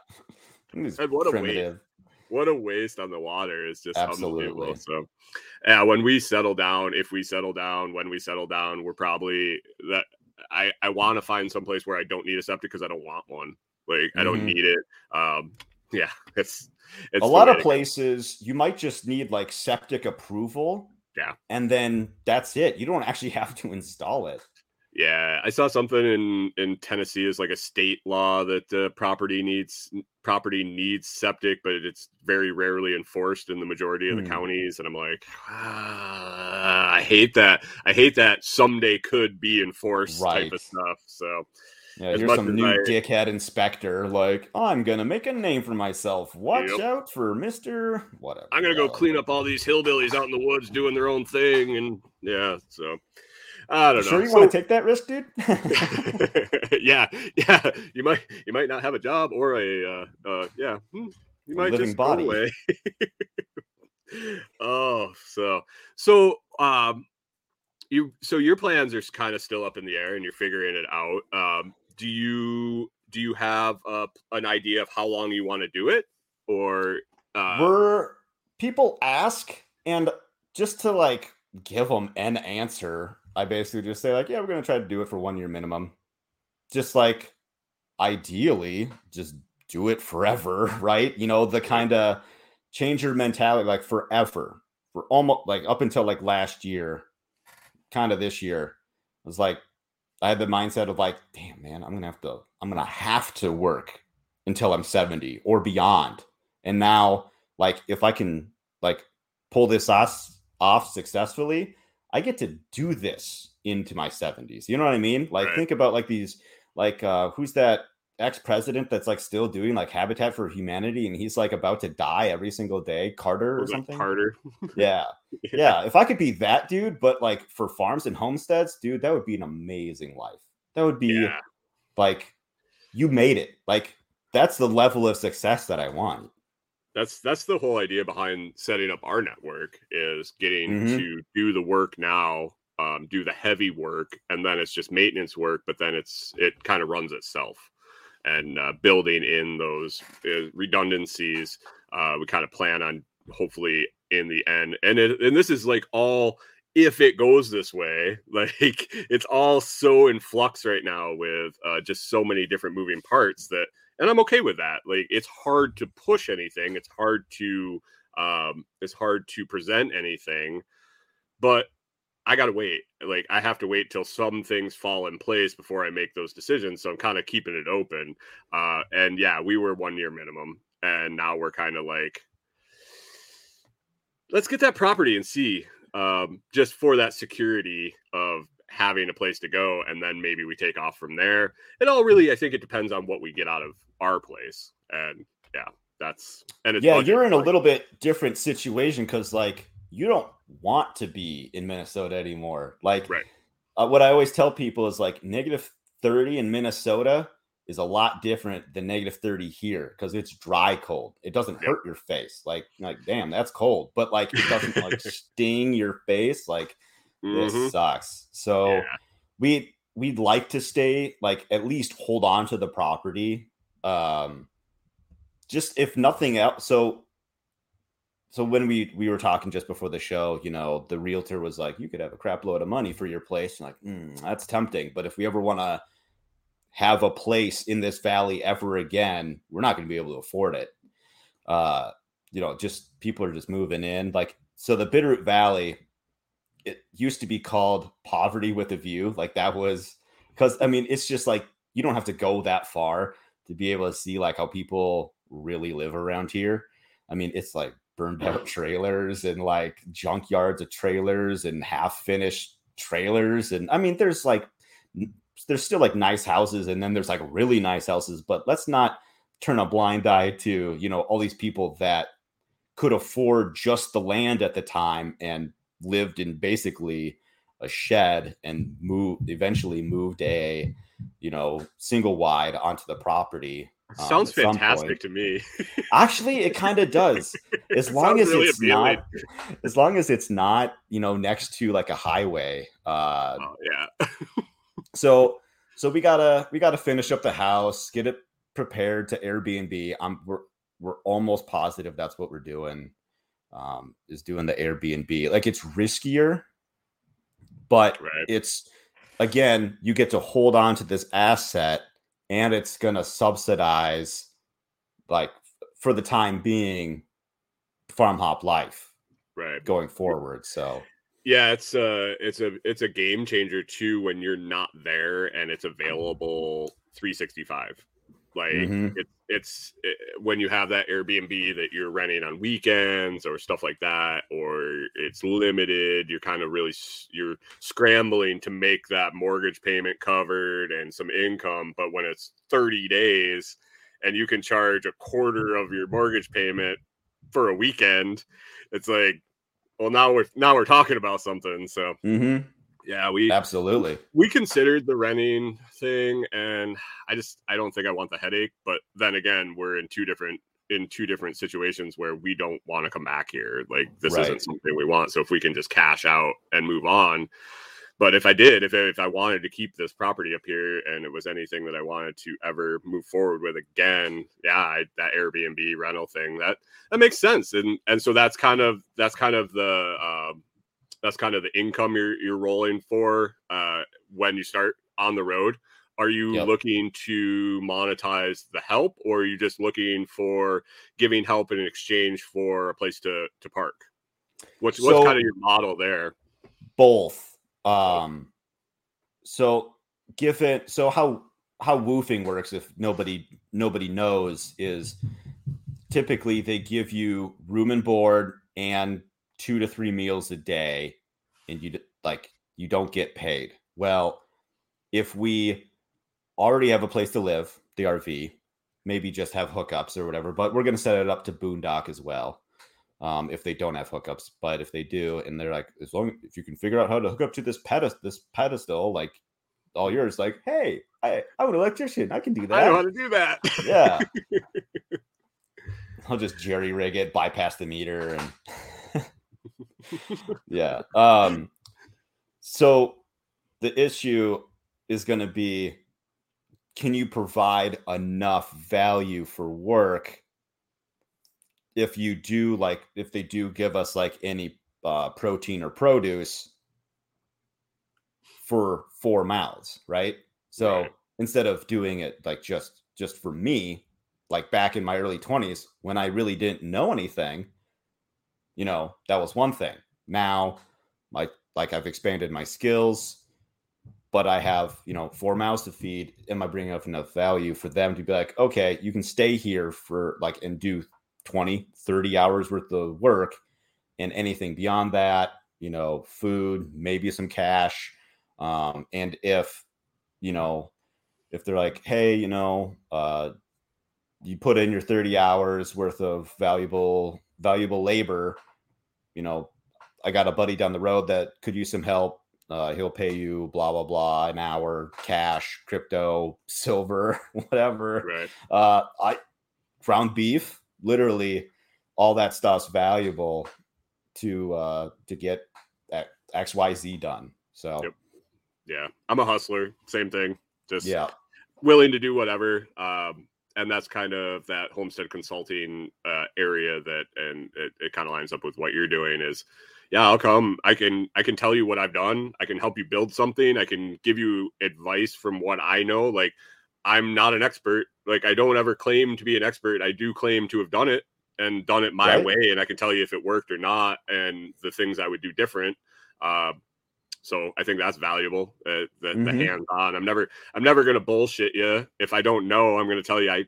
And what primitive. A waste. What a waste on the water is just unbelievable. So yeah, when we settle down, we're probably that I want to find someplace where I don't need a septic, because I don't want one. Like, mm-hmm. I don't need it. Yeah, it's a lot of places you might just need like septic approval. Yeah. And then that's it. You don't actually have to install it. Yeah, I saw something in Tennessee is like a state law that property needs septic, but it's very rarely enforced in the majority of the counties. And I'm like, I hate that. I hate that someday could be enforced type of stuff. So yeah, here's some new dickhead inspector like, I'm going to make a name for myself. Watch out for Mr. Whatever. I'm going to go clean up all these hillbillies out in the woods doing their own thing. And yeah, so... I don't know. Sure, you want to take that risk, dude? yeah. You might not have a job or you might just go away. Oh, so your plans are kind of still up in the air, and you're figuring it out. Do you have an idea of how long you want to do it, or people ask, and just to like give them an answer, I basically just say like, yeah, we're going to try to do it for 1 year minimum. Just like, ideally, just do it forever, right? You know, the kind of change your mentality, like forever. For almost like up until like last year, kind of this year, I was like, I had the mindset of like, damn, man, I'm going to have to work until I'm 70 or beyond. And now, like, if I can like pull this off successfully, I get to do this into my 70s. You know what I mean? Like, Think about like these, like, who's that ex-president that's like still doing like Habitat for Humanity, and he's like about to die every single day, Carter or something? Carter. Yeah. If I could be that dude, but like for farms and homesteads, dude, that would be an amazing life. That would be like, you made it. Like, that's the level of success that I want. That's the whole idea behind setting up our network, is getting to do the work now, do the heavy work, and then it's just maintenance work. But then it kind of runs itself, and building in those redundancies, we kind of plan on hopefully in the end. And this is like all, if it goes this way, like it's all so in flux right now with just so many different moving parts that. And I'm okay with that. Like, it's hard to push anything. It's hard to present anything. But I got to wait. Like, I have to wait till some things fall in place before I make those decisions. So I'm kind of keeping it open. And yeah, we were 1 year minimum. And now we're kind of like, let's get that property and see, just for that security of having a place to go. And then maybe we take off from there. It all really, I think it depends on what we get out of our place. And yeah, that's, and it's, yeah, you're in a little bit different situation. 'Cause like, you don't want to be in Minnesota anymore. Like, right. What I always tell people is like -30 in Minnesota is a lot different than -30 here. 'Cause it's dry cold. It doesn't hurt your face. Like, damn, that's cold. But like, it doesn't like sting your face. Like, this sucks. So we'd like to stay, like at least hold on to the property. Just if nothing else. So when we were talking just before the show, you know, the realtor was like, you could have a crap load of money for your place. And like, that's tempting. But if we ever want to have a place in this valley ever again, we're not going to be able to afford it. You know, just people are just moving in. Like, so the Bitterroot Valley, it used to be called Poverty with a View. Like that was because, I mean, it's just like, you don't have to go that far to be able to see like how people really live around here. I mean, it's like burned out trailers and like junkyards of trailers and half finished trailers. And I mean, there's still like nice houses and then there's like really nice houses, but let's not turn a blind eye to, you know, all these people that could afford just the land at the time and lived in basically a shed and eventually moved a, you know, single wide onto the property. Sounds fantastic to me. Actually, it kind of does. As long as it's not, you know, next to like a highway. So we gotta finish up the house, get it prepared to Airbnb. We're almost positive that's what we're doing. Is doing the Airbnb. Like, it's riskier, but it's, again, you get to hold on to this asset. And it's going to subsidize, like, for the time being, Farm Hop Life, right, going forward. So, yeah, it's a game changer too when you're not there and it's available 365. Like it's when you have that Airbnb that you're renting on weekends or stuff like that, or it's limited, you're kind of really, you're scrambling to make that mortgage payment covered and some income. But when it's 30 days and you can charge a quarter of your mortgage payment for a weekend, it's like, well, now we're talking about something. So yeah, we considered the renting thing, and I don't think I want the headache. But then again, we're in two different situations where we don't want to come back here. Like, this isn't something we want. So if we can just cash out and move on. But if I wanted to keep this property up here and it was anything that I wanted to ever move forward with again, that Airbnb rental thing, that makes sense. And so that's kind of the, that's kind of the income you're rolling for when you start on the road. Are you looking to monetize the help, or are you just looking for giving help in exchange for a place to park? What's kind of your model there? Both. So how woofing works, if nobody knows, is typically they give you room and board and 2 to 3 meals a day, and you don't get paid. Well, if we already have a place to live, the RV, maybe just have hookups or whatever, but we're going to set it up to boondock as well. If they don't have hookups, but if they do, and they're like, if you can figure out how to hook up to this pedestal, like, all yours. Like, hey, I'm an electrician. I can do that. I know how to do that. Yeah. I'll just jerry rig it, bypass the meter and yeah. So the issue is going to be, can you provide enough value for work? If you do, like, if they do give us like any protein or produce for 4 mouths, right? So instead of doing it like just for me, like back in my early 20s when I really didn't know anything, you know, that was one thing. Now, like Like I've expanded my skills, but I have, you know, 4 mouths to feed. Am I bringing up enough value for them to be like, okay, you can stay here for like and do 20, 30 hours worth of work, and anything beyond that, you know, food, maybe some cash. And if, you know, if they're like, hey, you know, you put in your 30 hours worth of valuable labor, you know, I got a buddy down the road that could use some help. He'll pay you blah, blah, blah, an hour, cash, crypto, silver, whatever. Right. Ground beef, literally all that stuff's valuable to get that XYZ done. So, yep. Yeah, I'm a hustler. Same thing. Just willing to do whatever. And that's kind of that homestead consulting area that, and it kind of lines up with what you're doing is, yeah, I'll come. I can tell you what I've done. I can help you build something. I can give you advice from what I know. Like, I'm not an expert. Like, I don't ever claim to be an expert. I do claim to have done it and done it my way. And I can tell you if it worked or not and the things I would do different. So I think that's valuable, the hands-on. I'm never going to bullshit you. If I don't know, I'm going to tell you, I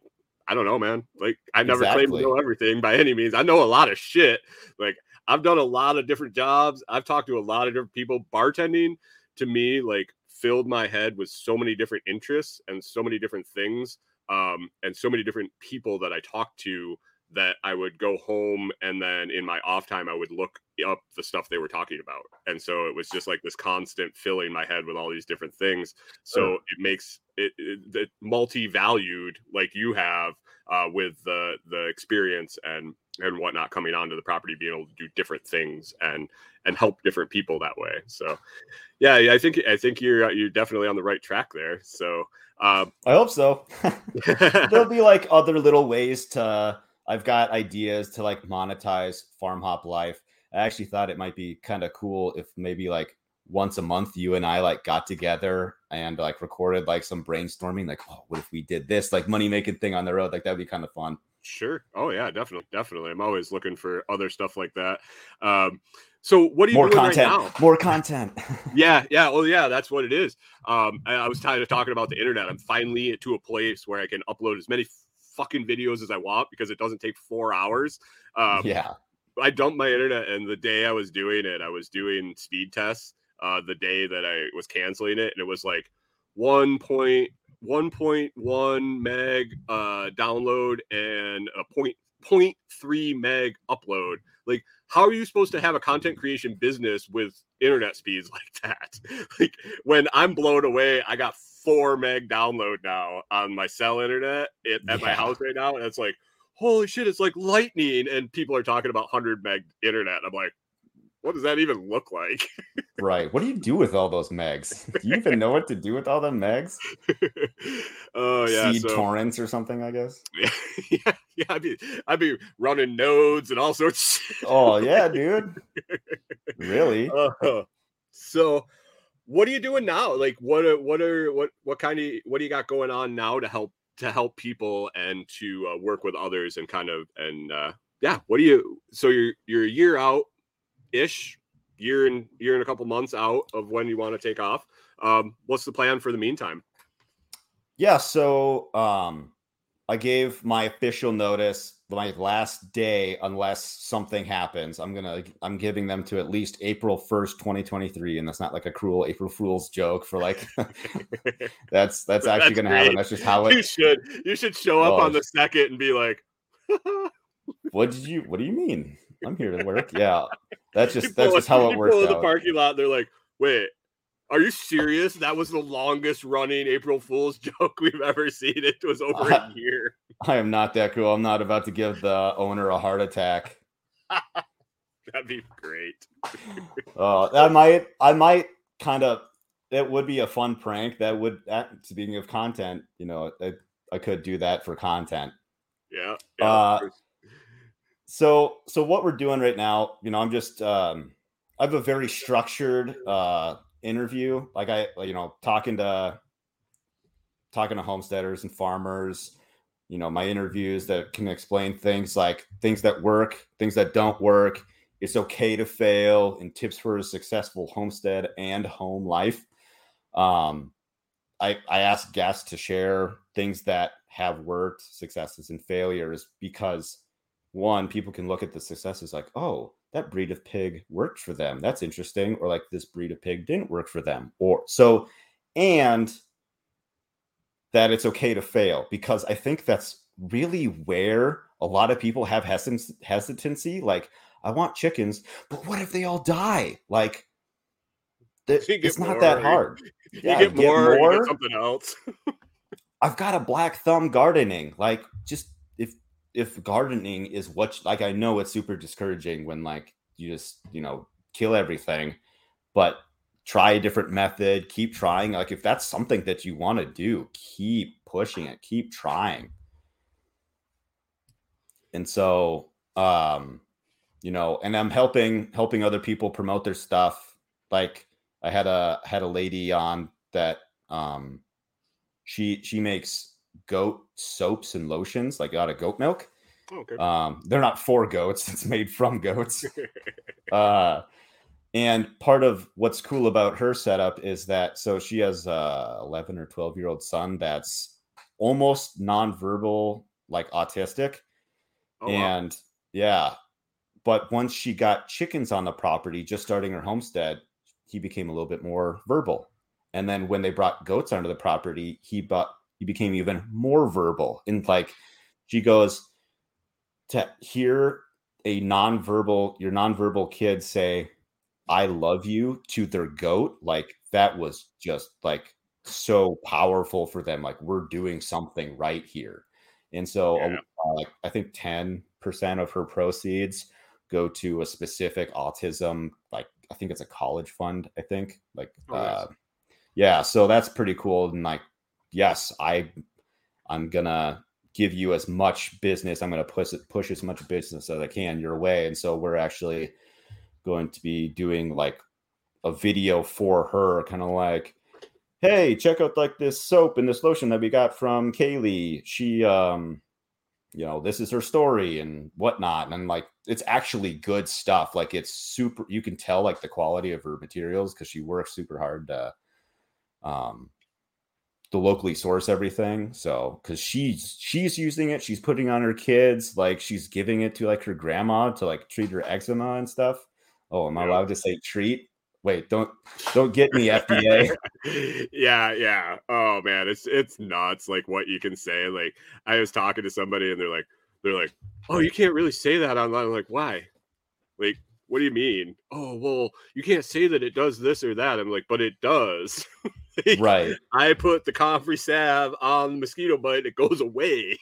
don't know, man. Like, I never claim to know everything by any means. I know a lot of shit. Like, I've done a lot of different jobs. I've talked to a lot of different people. Bartending, to me, like, filled my head with so many different interests and so many different things, and so many different people that I talked to that I would go home and then in my off time, I would look up the stuff they were talking about. And so it was just like this constant filling my head with all these different things. So it makes it multi-valued like you have with the experience and whatnot coming onto the property, being able to do different things and help different people that way. So yeah, I think you're definitely on the right track there. So I hope so. There'll be like other little ways to, I've got ideas to like monetize Farm Hop Life. I actually thought it might be kind of cool if maybe like once a month you and I like got together and like recorded like some brainstorming, like, oh, what if we did this like money making thing on the road? Like that'd be kind of fun. Sure. Oh yeah, definitely. I'm always looking for other stuff like that. So what are you doing right now? More content. Yeah. Well, yeah, that's what it is. I was tired of talking about the internet. I'm finally to a place where I can upload as many fucking videos as I want because it doesn't take 4 hours. I dumped my internet, and the day I was doing it, I was doing speed tests the day that I was canceling it, and it was like 1.1 meg download and a 0.3 meg upload. Like, how are you supposed to have a content creation business with internet speeds like that? Like, when I'm blown away, I got 4 meg download now on my cell internet at my house right now, and it's like, holy shit, it's like lightning. And people are talking about 100 meg internet. I'm like, what does that even look like? Right. What do you do with all those megs? Do you even know what to do with all them megs? Oh yeah, seed torrents or something, I guess. Yeah. I'd be running nodes and all sorts. Oh yeah, dude. Really? So, what are you doing now? Like, what do you got going on now to help people and to work with others and kind of what do you? So you're a year out. Ish, year and a couple months out of when you want to take off. What's the plan for the meantime? Yeah, so I gave my official notice my last day, unless something happens. I'm giving them to at least April 1st, 2023, and that's not like a cruel April Fool's joke for like that's actually gonna happen. That's just how it. You should show up on the 2nd and be like, What do you mean? I'm here to work. Yeah, that's just how it works. People in the parking lot, they're like, "Wait, are you serious? That was the longest running April Fool's joke we've ever seen. It was over a year." I am not that cool. I'm not about to give the owner a heart attack. That'd be great. I might kind of. It would be a fun prank. Speaking of content, you know, I could do that for content. Yeah. So what we're doing right now, you know, I'm just, I have a very structured, interview. Like talking to homesteaders and farmers, you know, my interviews that can explain things like things that work, things that don't work, It's okay to fail, and tips for a successful homestead and home life. I ask guests to share things that have worked, successes and failures, because one, people can look at the successes like, oh, that breed of pig worked for them. That's interesting. Or like, this breed of pig didn't work for them. Or so, and that it's okay to fail, because I think that's really where a lot of people have hesitancy. Like, I want chickens, but what if they all die? Like, it's not that hard. Yeah, you get more, you get something else. I've got a black thumb gardening. Like, just if gardening is what, like, I know it's super discouraging when, like, you just, you know, kill everything, but try a different method, keep trying. Like, if that's something that you want to do, keep pushing it, keep trying. And so, you know, and I'm helping other people promote their stuff. Like, I had a lady on that, she makes goat soaps and lotions, like out of goat milk. Okay. They're not for goats. It's made from goats. And part of what's cool about her setup is that, so she has a 11 or 12-year-old son that's almost nonverbal, like autistic. Oh, and wow. Yeah. But once she got chickens on the property, just starting her homestead, he became a little bit more verbal. And then when they brought goats onto the property, he became even more verbal. And like, she goes to hear your nonverbal kid say, I love you to their goat. Like, that was just like so powerful for them. Like, we're doing something right here. And so I think 10% of her proceeds go to a specific autism, like, I think it's a college fund, I think, like, yeah. So that's pretty cool. And like, yes, I'm gonna give you as much business. I'm gonna push as much business as I can your way. And so we're actually going to be doing like a video for her, kind of like, hey, check out like this soap and this lotion that we got from Kaylee. She, you know, this is her story and whatnot. And like, it's actually good stuff. Like, it's super, you can tell like the quality of her materials, because she works super hard to locally source everything. So, because she's using it, she's putting on her kids, like, she's giving it to like her grandma to like treat her eczema and stuff. Oh, am I allowed to say treat? Wait, don't get me, FDA. Yeah. Oh man, it's nuts. Like, what you can say. Like, I was talking to somebody and they're like, oh, you can't really say that online. I'm like, why? Like, what do you mean? Oh, well, you can't say that it does this or that. I'm like, but it does. Like, right. I put the comfrey salve on the mosquito bite, it goes away.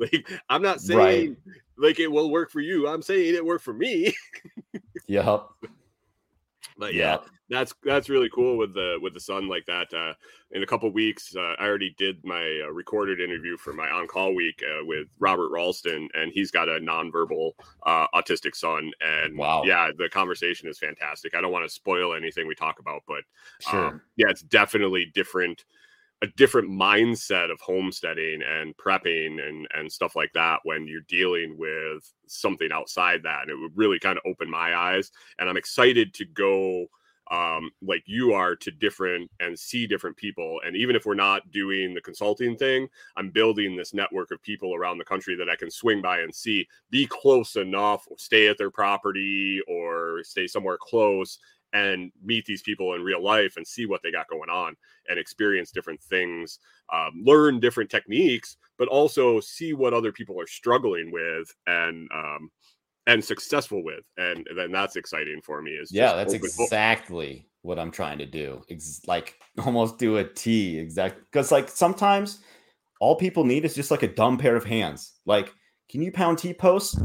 Like, I'm not saying like it will work for you. I'm saying it worked for me. Yep. But yeah, that's really cool with the sun like that. In a couple of weeks, I already did my recorded interview for my on-call week with Robert Ralston, and he's got a nonverbal autistic son. And wow. Yeah, the conversation is fantastic. I don't want to spoil anything we talk about, but sure. Yeah, it's definitely a different mindset of homesteading and prepping and stuff like that when you're dealing with something outside that. And it would really kind of open my eyes, and I'm excited to go like you are to different and see different people. And even if we're not doing the consulting thing, I'm building this network of people around the country that I can swing by and see, be close enough, stay at their property or stay somewhere close, and meet these people in real life and see what they got going on and experience different things, learn different techniques, but also see what other people are struggling with and successful with. And then that's exciting for me. That's exactly what I'm trying to do. It's like almost do a T exactly. Cause like sometimes all people need is just like a dumb pair of hands. Like, can you pound T-posts?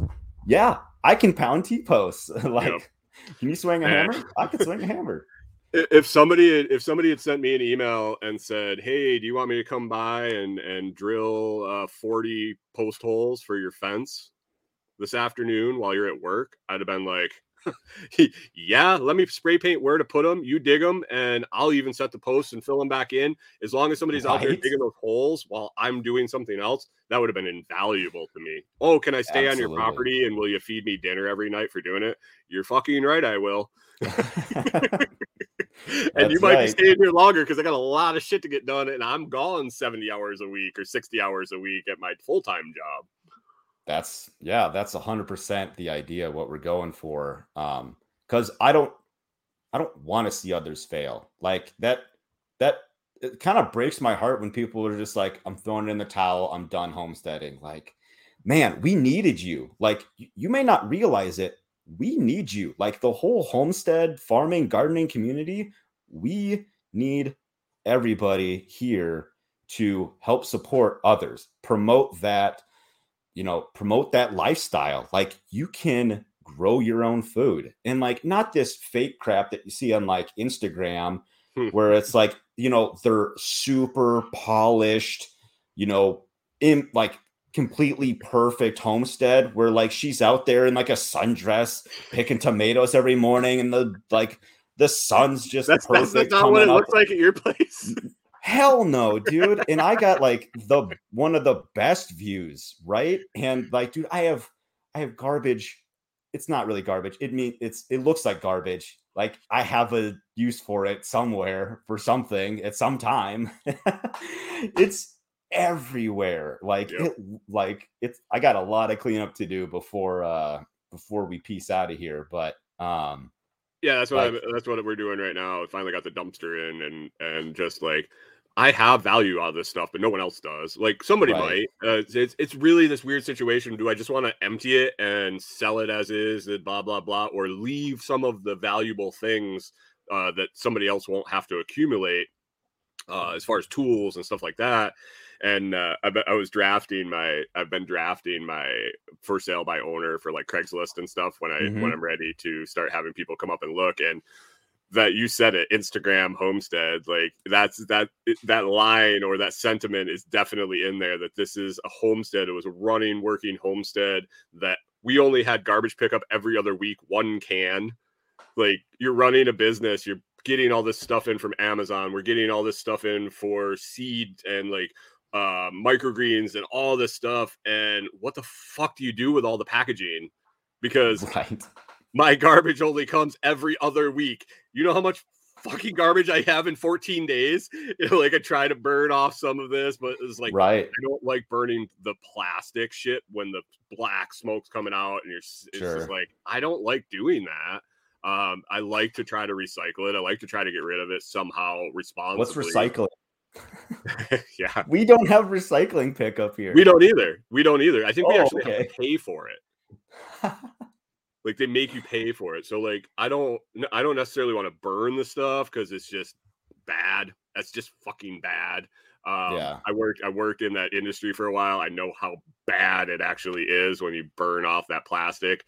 Yeah, I can pound T-posts. Like, yep. Can you swing a hammer? I can swing a hammer. If somebody had sent me an email and said, hey, do you want me to come by and drill 40 post holes for your fence this afternoon while you're at work? I'd have been like, Yeah, let me spray paint where to put them. You dig them, and I'll even set the posts and fill them back in. As long as somebody's out there digging those holes while I'm doing something else, that would have been invaluable to me. Oh, can I stay on your property, and will you feed me dinner every night for doing it? You're fucking right, I will. And you might be staying here longer because I got a lot of shit to get done, and I'm gone 70 hours a week or 60 hours a week at my full-time job. That's 100% the idea what we're going for. Because I don't want to see others fail. Like that it kind of breaks my heart when people are just like, I'm throwing in the towel, I'm done homesteading. Like, man, we needed you. Like, you may not realize it. We need you. Like, the whole homestead, farming, gardening community, we need everybody here to help support others, promote that, promote that lifestyle. Like, you can grow your own food, and like, not this fake crap that you see on like Instagram where it's like, they're super polished, in like completely perfect homestead where like she's out there in like a sundress picking tomatoes every morning, and the sun's just perfect. That's not what it looks like at your place. Hell no, dude. And I got like one of the best views, right? And like, dude, I have garbage. It's not really garbage. It looks like garbage. Like, I have a use for it somewhere for something at some time. It's everywhere. Like, yep. I got a lot of cleanup to do before we peace out of here. But, yeah, that's what we're doing right now. I finally got the dumpster in, and just like, I have value out of this stuff, but no one else does. Like, somebody might. It's really this weird situation. Do I just want to empty it and sell it as is, and blah, blah, blah, or leave some of the valuable things that somebody else won't have to accumulate as far as tools and stuff like that? And I've been drafting my for sale by owner for like Craigslist and stuff when I'm ready to start having people come up and look. And that, you said it, Instagram homestead, like that line or that sentiment is definitely in there, that this is a homestead. It was a working homestead that we only had garbage pickup every other week, one can. Like, you're running a business, you're getting all this stuff in from Amazon. We're getting all this stuff in for seed and like microgreens and all this stuff. And what the fuck do you do with all the packaging? Because my garbage only comes every other week. You know how much fucking garbage I have in 14 days? I try to burn off some of this, but it's like, I don't like burning the plastic shit when the black smoke's coming out, and it's just like, I don't like doing that. I like to try to recycle it. I like to try to get rid of it somehow responsibly. What's recycling? Yeah. We don't have recycling pickup here. We don't either. I think we actually have to pay for it. Like, they make you pay for it. So like, I don't necessarily want to burn the stuff because it's just bad. That's just fucking bad. I worked in that industry for a while. I know how bad it actually is when you burn off that plastic.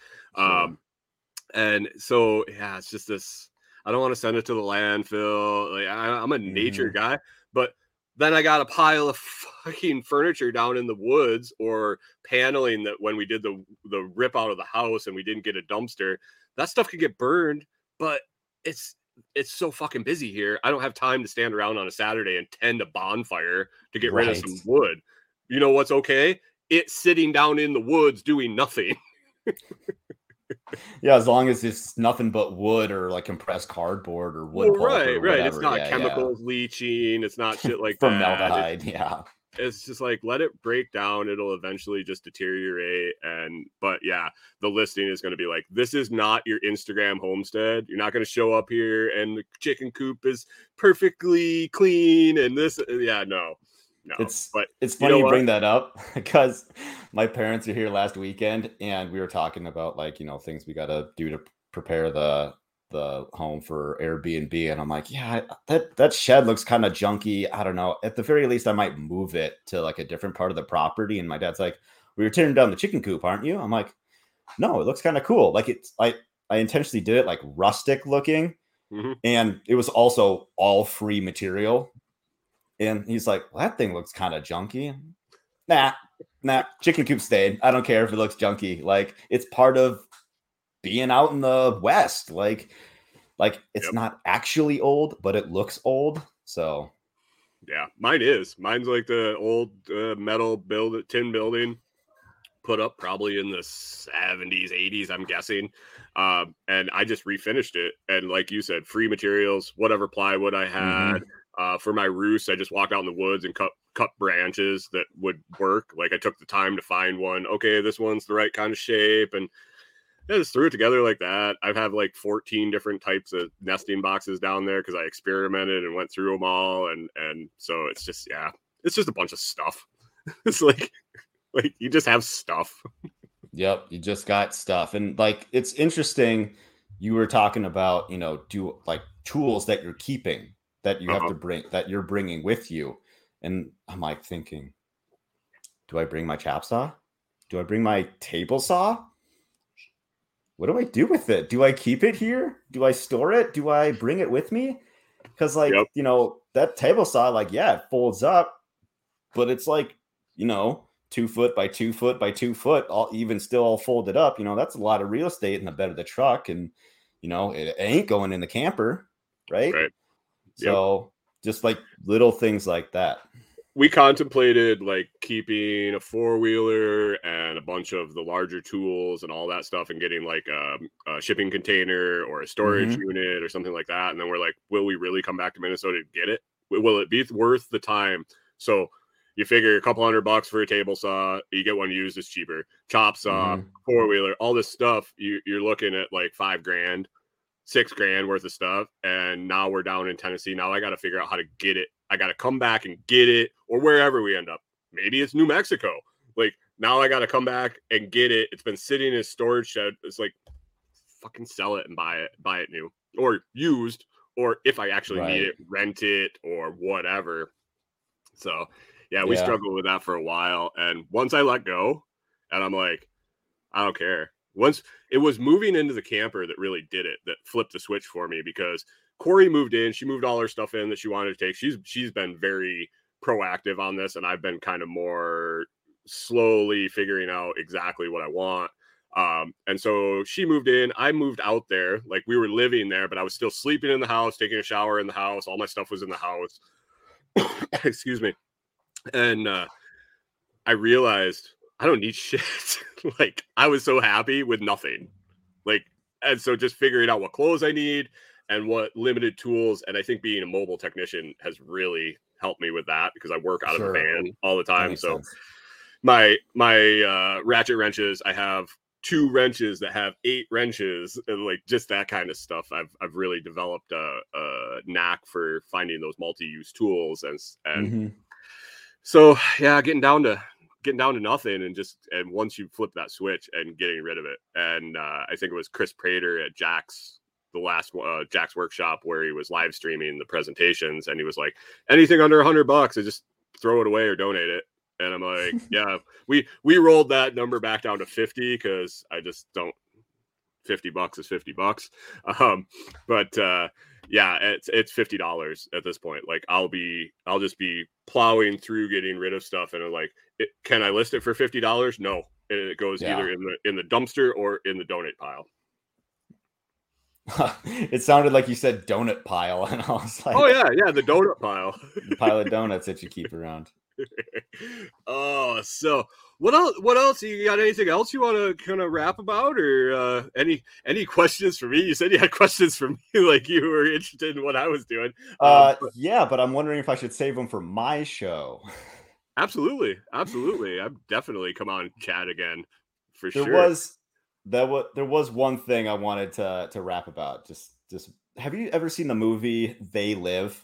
And so, yeah, it's just this, I don't want to send it to the landfill. Like, I'm a nature guy, but then I got a pile of fucking furniture down in the woods, or paneling that when we did the rip out of the house and we didn't get a dumpster, that stuff could get burned, but it's so fucking busy here. I don't have time to stand around on a Saturday and tend a bonfire to get rid of some wood. You know what's okay? It's sitting down in the woods doing nothing. Yeah, as long as it's nothing but wood or like compressed cardboard or wood. Well, right. It's not chemicals leaching. It's not shit like formaldehyde. It's just like, let it break down. It'll eventually just deteriorate. But the listing is going to be like, this is not your Instagram homestead. You're not going to show up here and the chicken coop is perfectly clean and this. Yeah, no. It's funny you bring that up because my parents are here last weekend and we were talking about like, things we got to do to prepare the home for Airbnb. And I'm like, yeah, that shed looks kind of junky. I don't know. At the very least, I might move it to like a different part of the property. And my dad's like, well, you're tearing down the chicken coop, aren't you? I'm like, no, it looks kind of cool. Like, it's like, I intentionally did it like rustic looking, and it was also all free material. And he's like, well, that thing looks kind of junky. Nah, chicken coop stayed. I don't care if it looks junky. Like, it's part of being out in the West. Like it's not actually old, but it looks old. So yeah, mine is. Mine's like the old metal tin building put up probably in the 70s, 80s, I'm guessing. And I just refinished it. And like you said, free materials, whatever plywood I had. For my roost, I just walked out in the woods and cut branches that would work. Like I took the time to find one. Okay, this one's the right kind of shape. And I just threw it together like that. I've had like 14 different types of nesting boxes down there because I experimented and went through them all. And so it's just, it's just a bunch of stuff. It's like you just have stuff. Yep. You just got stuff. And like, it's interesting. You were talking about, do like tools that you're keeping that you have to bring, that you're bringing with you. And I'm like thinking, do I bring my chop saw? Do I bring my table saw? What do I do with it? Do I keep it here? Do I store it? Do I bring it with me? Because that table saw, it folds up, but it's 2 foot by 2 foot by 2 foot, all folded up. That's a lot of real estate in the bed of the truck, and it ain't going in the camper, right? So just like little things like that. We contemplated keeping a 4-wheeler and a bunch of the larger tools and all that stuff, and getting a shipping container or a storage unit or something like that. And then we're like, will we really come back to Minnesota to get it? Will it be worth the time? So you figure a couple $100 for a table saw, you get one used, it's cheaper. Chop saw, 4-wheeler, all this stuff. You're looking at $5,000. $6,000 worth of stuff, and now we're down in Tennessee. Now I got to figure out how to get it. I got to come back and get it, or wherever we end up. Maybe it's New Mexico. Now I got to come back and get it. It's been sitting in a storage shed. It's fucking sell it and buy it new or used, or if I actually need it, rent it or whatever. So we struggled with that for a while. And once I let go, and I'm like, I don't care. Once it was moving into the camper that really did it, that flipped the switch for me, because Corey moved in, she moved all her stuff in that she wanted to take. She's been very proactive on this, and I've been kind of more slowly figuring out exactly what I want. And so she moved in, I moved out there. We were living there, but I was still sleeping in the house, taking a shower in the house. All my stuff was in the house. Excuse me. And I realized I don't need shit. I was so happy with nothing. And so just figuring out what clothes I need and what limited tools. And I think being a mobile technician has really helped me with that, because I work out of a van all the time. So my ratchet wrenches, I have 2 wrenches that have 8 wrenches, and just that kind of stuff. I've really developed a knack for finding those multi-use tools. And so, getting down to nothing, and once you flip that switch and getting rid of it. And I think it was Chris Prater at Jack's workshop, where he was live streaming the presentations, and he was like, anything under $100, I just throw it away or donate it. And I'm like, yeah, we rolled that number back down to 50, because I just don't, $50 is $50. Yeah, it's $50 at this point. I'll just be plowing through getting rid of stuff, and I'm like, can I list it for $50? No, and it goes either in the dumpster or in the donate pile. It sounded like you said donut pile, and I was like, oh yeah, the donut pile, the pile of donuts that you keep around. Oh, so what else? You got anything else you want to kind of rap about, or any questions for me? You said you had questions for me, you were interested in what I was doing. But I'm wondering if I should save them for my show. Absolutely. I've definitely come on chat again for sure. There was one thing I wanted to rap about. Just have you ever seen the movie They Live?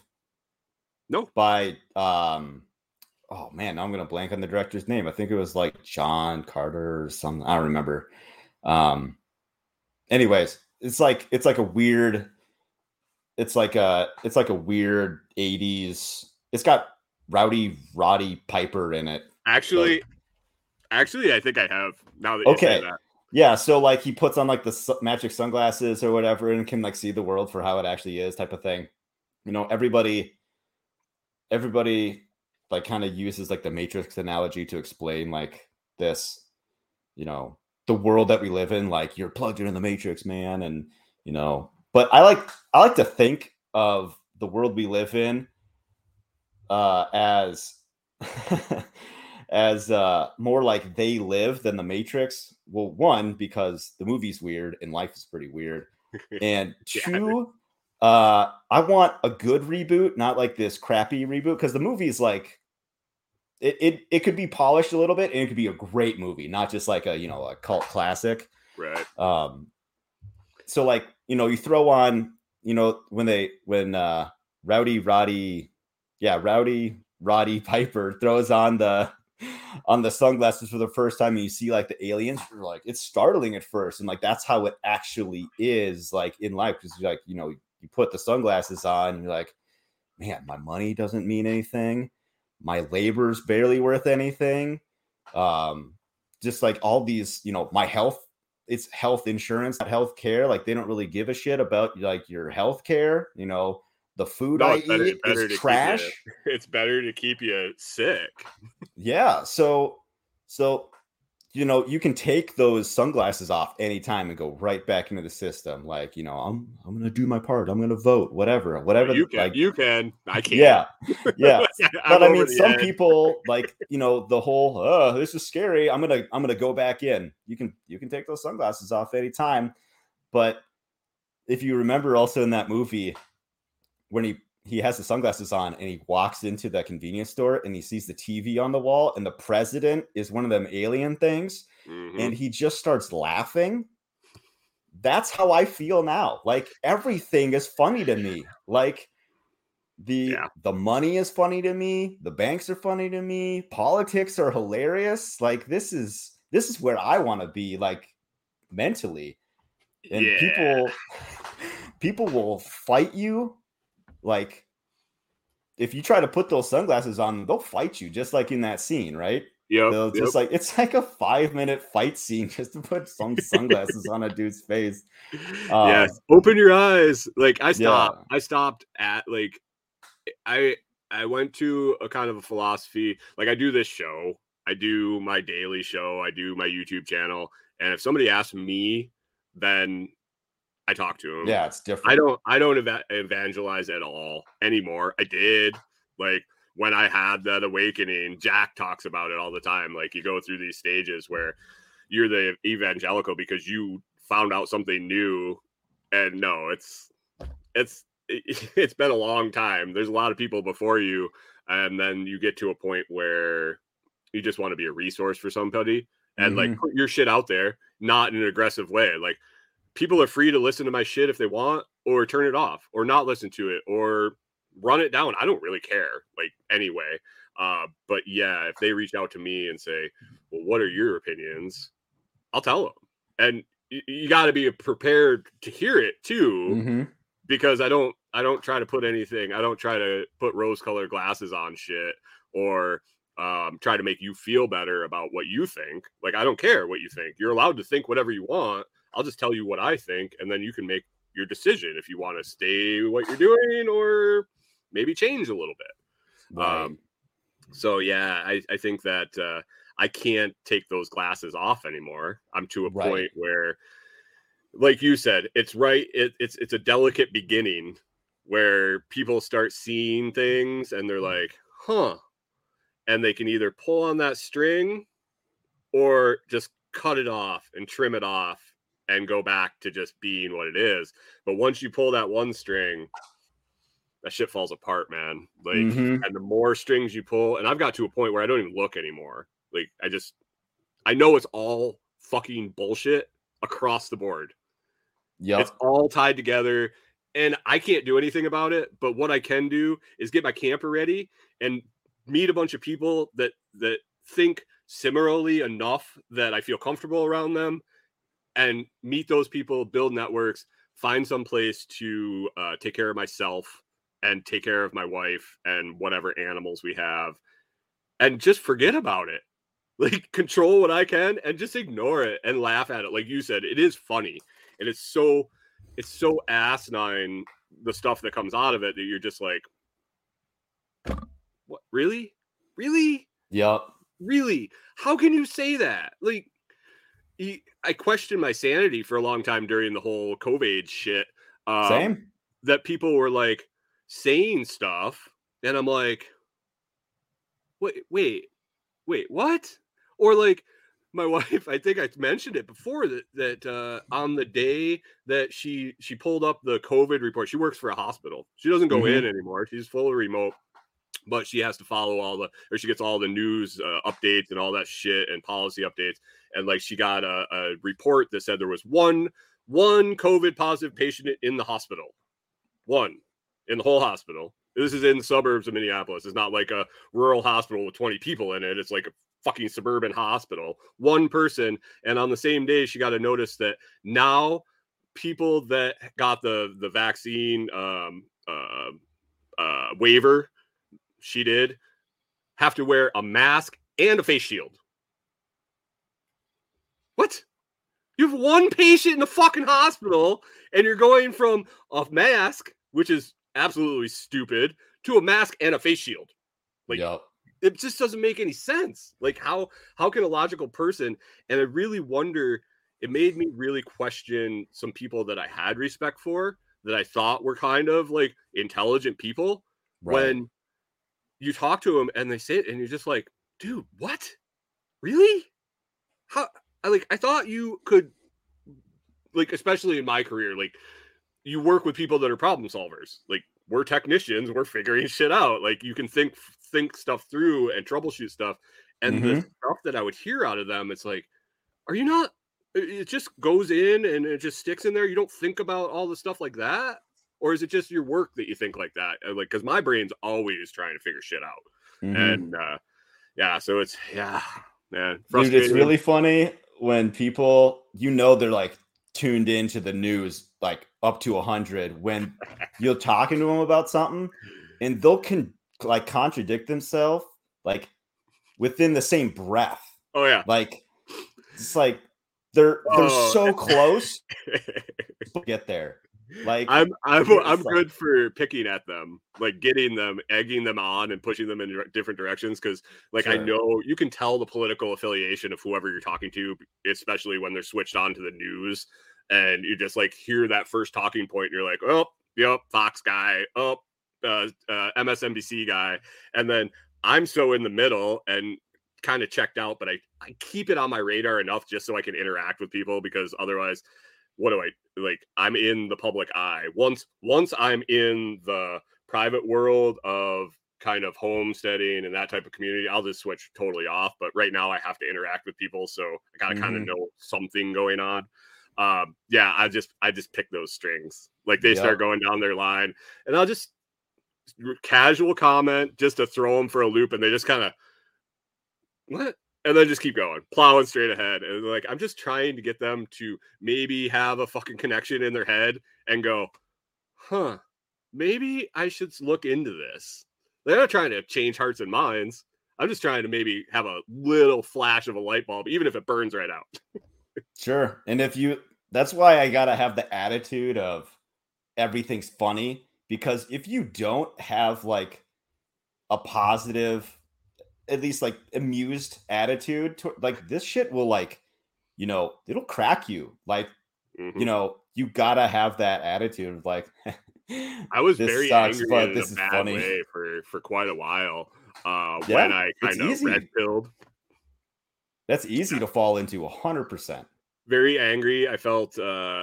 No. By oh man, now I'm gonna blank on the director's name. I think it was John Carter or something. I don't remember. Anyways, it's like a weird 80s. It's got Rowdy Roddy Piper in it. Actually, I think I have, now that you say that. Yeah, so he puts on the magic sunglasses or whatever, and can see the world for how it actually is, type of thing. Everybody kind of uses the Matrix analogy to explain this. the world that we live in, like you're plugged into the matrix, man. And, you know, but I like to think of the world we live in as as more like They Live than the Matrix. Well, one, because the movie's weird and life is pretty weird. And two, I want a good reboot, not like this crappy reboot, because the movie's like it could be polished a little bit and it could be a great movie, not just like a, you know, a cult classic. Right. So like, you know, you throw on, you know, when Rowdy Roddy Piper throws on the sunglasses for the first time and you see like the aliens, you're like, it's startling at first. And like, that's how it actually is like in life. Cause you're like, you know, you put the sunglasses on and you're like, man, my money doesn't mean anything. My labor's barely worth anything. Just like all these, you know, my health, it's health insurance, not health care. Like they don't really give a shit about like your health care, you know. The food I eat is trash. It's better to keep you sick. Yeah. So, you know, you can take those sunglasses off anytime and go right back into the system. Like, you know, I'm going to do my part. I'm going to vote, whatever. You can. I can't. Yeah. Yeah. But I mean, some people like, you know, the whole, oh, this is scary. I'm going to go back in. You can take those sunglasses off anytime. But if you remember also in that movie, when he has the sunglasses on and he walks into the convenience store and he sees the TV on the wall and the president is one of them alien things. Mm-hmm. And he just starts laughing. That's how I feel now. Like everything is funny to me. Like the money is funny to me. The banks are funny to me. Politics are hilarious. Like this is where I want to be, like mentally. And people will fight you. Like if you try to put those sunglasses on, they'll fight you just like in that scene, right? Yeah. They'll just like, it's like a 5-minute fight scene just to put some sunglasses on a dude's face. Yes. Open your eyes. Like I stopped at like, I went to a kind of a philosophy. Like I do this show, I do my daily show, I do my YouTube channel. And if somebody asks me, then I talk to him. Yeah, it's different. I don't evangelize at all anymore. I did. Like when I had that awakening, Jack talks about it all the time. Like you go through these stages where you're the evangelical because you found out something new. And no, it's been a long time. There's a lot of people before you. And then you get to a point where you just want to be a resource for somebody and like put your shit out there, not in an aggressive way. Like, people are free to listen to my shit if they want, or turn it off, or not listen to it, or run it down. I don't really care, like, anyway. But yeah, if they reach out to me and say, well, what are your opinions? I'll tell them. And you got to be prepared to hear it too, because I don't try to put anything. I don't try to put rose-colored glasses on shit or try to make you feel better about what you think. Like, I don't care what you think. You're allowed to think whatever you want. I'll just tell you what I think, and then you can make your decision if you want to stay what you're doing or maybe change a little bit. Right. So, yeah, I think that I can't take those glasses off anymore. I'm to a point where, like you said, it's right. It's a delicate beginning where people start seeing things and they're like, huh. And they can either pull on that string or just cut it off and trim it off and go back to just being what it is. But once you pull that one string, that shit falls apart, man. Like, and the more strings you pull, and I've got to a point where I don't even look anymore. Like, I know it's all fucking bullshit across the board. Yeah. It's all tied together and I can't do anything about it. But what I can do is get my camper ready and meet a bunch of people that think similarly enough that I feel comfortable around them. And meet those people, build networks, find some place to take care of myself and take care of my wife and whatever animals we have, and just forget about it. Like, control what I can and just ignore it and laugh at it. Like you said, it is funny. And it's so asinine, the stuff that comes out of it, that you're just like, what? Really? Really? Yep. Really? How can you say that? Like, I questioned my sanity for a long time during the whole COVID shit. Same. That people were like saying stuff, and I'm like, wait, what? Or like my wife, I think I mentioned it before that on the day that she pulled up the COVID report, she works for a hospital. She doesn't go in anymore. She's fully remote, but she has to follow she gets all the news updates and all that shit and policy updates. And like, she got a report that said there was one COVID positive patient in the hospital, one in the whole hospital. This is in the suburbs of Minneapolis. It's not like a rural hospital with 20 people in it. It's like a fucking suburban hospital, one person. And on the same day, she got a notice that now people that got the vaccine waiver, she did, have to wear a mask and a face shield. What? You have one patient in the fucking hospital, and you're going from a mask, which is absolutely stupid, to a mask and a face shield. Like, It just doesn't make any sense. Like, how can a logical person? And I really wonder, it made me really question some people that I had respect for, that I thought were kind of like intelligent people. Right. When you talk to them and they say it, and you're just like, dude, what? Really? How? I thought you could, like, especially in my career, like, you work with people that are problem solvers. Like, we're technicians, we're figuring shit out. Like, you can think stuff through and troubleshoot stuff. And the stuff that I would hear out of them, it's like, are you not? It just goes in and it just sticks in there. You don't think about all the stuff like that? Or is it just your work that you think like that? Like, because my brain's always trying to figure shit out. Mm-hmm. And so it's, man. Dude, it's really funny when people, they're like tuned into the news, like up to 100, when you're talking to them about something and they'll contradict themselves, like within the same breath. Oh yeah. Like, it's like they're so close. Get there. Like, I'm good for picking at them, like getting them, egging them on and pushing them in different directions. Cause like, sure. I know you can tell the political affiliation of whoever you're talking to, especially when they're switched on to the news, and you just like hear that first talking point and you're like, oh, yep, Fox guy, oh, MSNBC guy. And then I'm so in the middle and kind of checked out, but I keep it on my radar enough just so I can interact with people, because otherwise, what do I like? I'm in the public eye. Once I'm in the private world of kind of homesteading and that type of community, I'll just switch totally off. But right now I have to interact with people, so I gotta kind of know something going on. I just pick those strings. Like, they start going down their line, and I'll just casual comment just to throw them for a loop, and they just kind of what? And then just keep going, plowing straight ahead. And like, I'm just trying to get them to maybe have a fucking connection in their head and go, huh, maybe I should look into this. They're not trying to change hearts and minds. I'm just trying to maybe have a little flash of a light bulb, even if it burns right out. Sure. And that's why I got to have the attitude of everything's funny, because if you don't have like a positive, at least like amused attitude to, like, this shit will like, it'll crack you. Like, you gotta have that attitude of like, I was very angry in a bad way for quite a while. When I kind of red pilled. That's easy to fall into 100%. Very angry. I felt lied